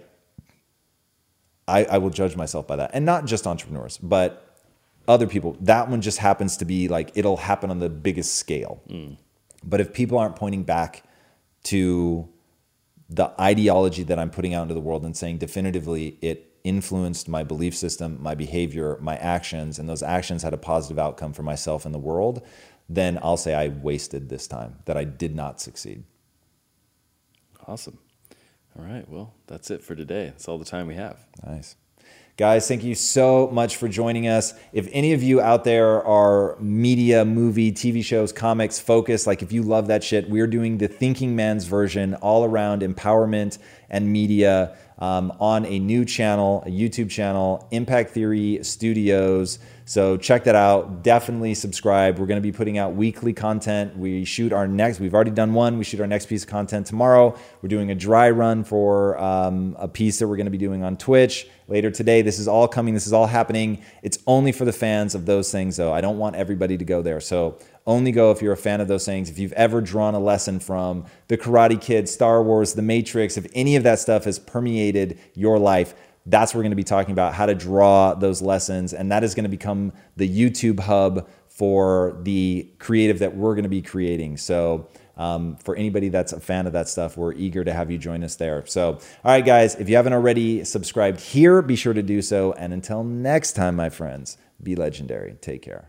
I, I will judge myself by that. And not just entrepreneurs, but other people. That one just happens to be like, it'll happen on the biggest scale. Mm. But if people aren't pointing back to the ideology that I'm putting out into the world and saying definitively it influenced my belief system, my behavior, my actions, and those actions had a positive outcome for myself and the world, then I'll say I wasted this time, that I did not succeed. Awesome. All right, well, that's it for today. That's all the time we have. Nice. Guys, thank you so much for joining us. If any of you out there are media, movie, T V shows, comics, focused, like if you love that shit, we're doing the Thinking Man's version all around empowerment and media um, on a new channel, a YouTube channel, Impact Theory Studios. So check that out. Definitely subscribe. We're going to be putting out weekly content. We shoot our next, we've already done one. We shoot our next piece of content tomorrow. We're doing a dry run for um, a piece that we're going to be doing on Twitch later today. This is all coming. This is all happening. It's only for the fans of those things, though. I don't want everybody to go there. So only go if you're a fan of those things. If you've ever drawn a lesson from The Karate Kid, Star Wars, The Matrix, if any of that stuff has permeated your life, that's what we're going to be talking about, how to draw those lessons. And that is going to become the YouTube hub for the creative that we're going to be creating. So um, for anybody that's a fan of that stuff, we're eager to have you join us there. So, all right, guys, if you haven't already subscribed here, be sure to do so. And until next time, my friends, be legendary. Take care.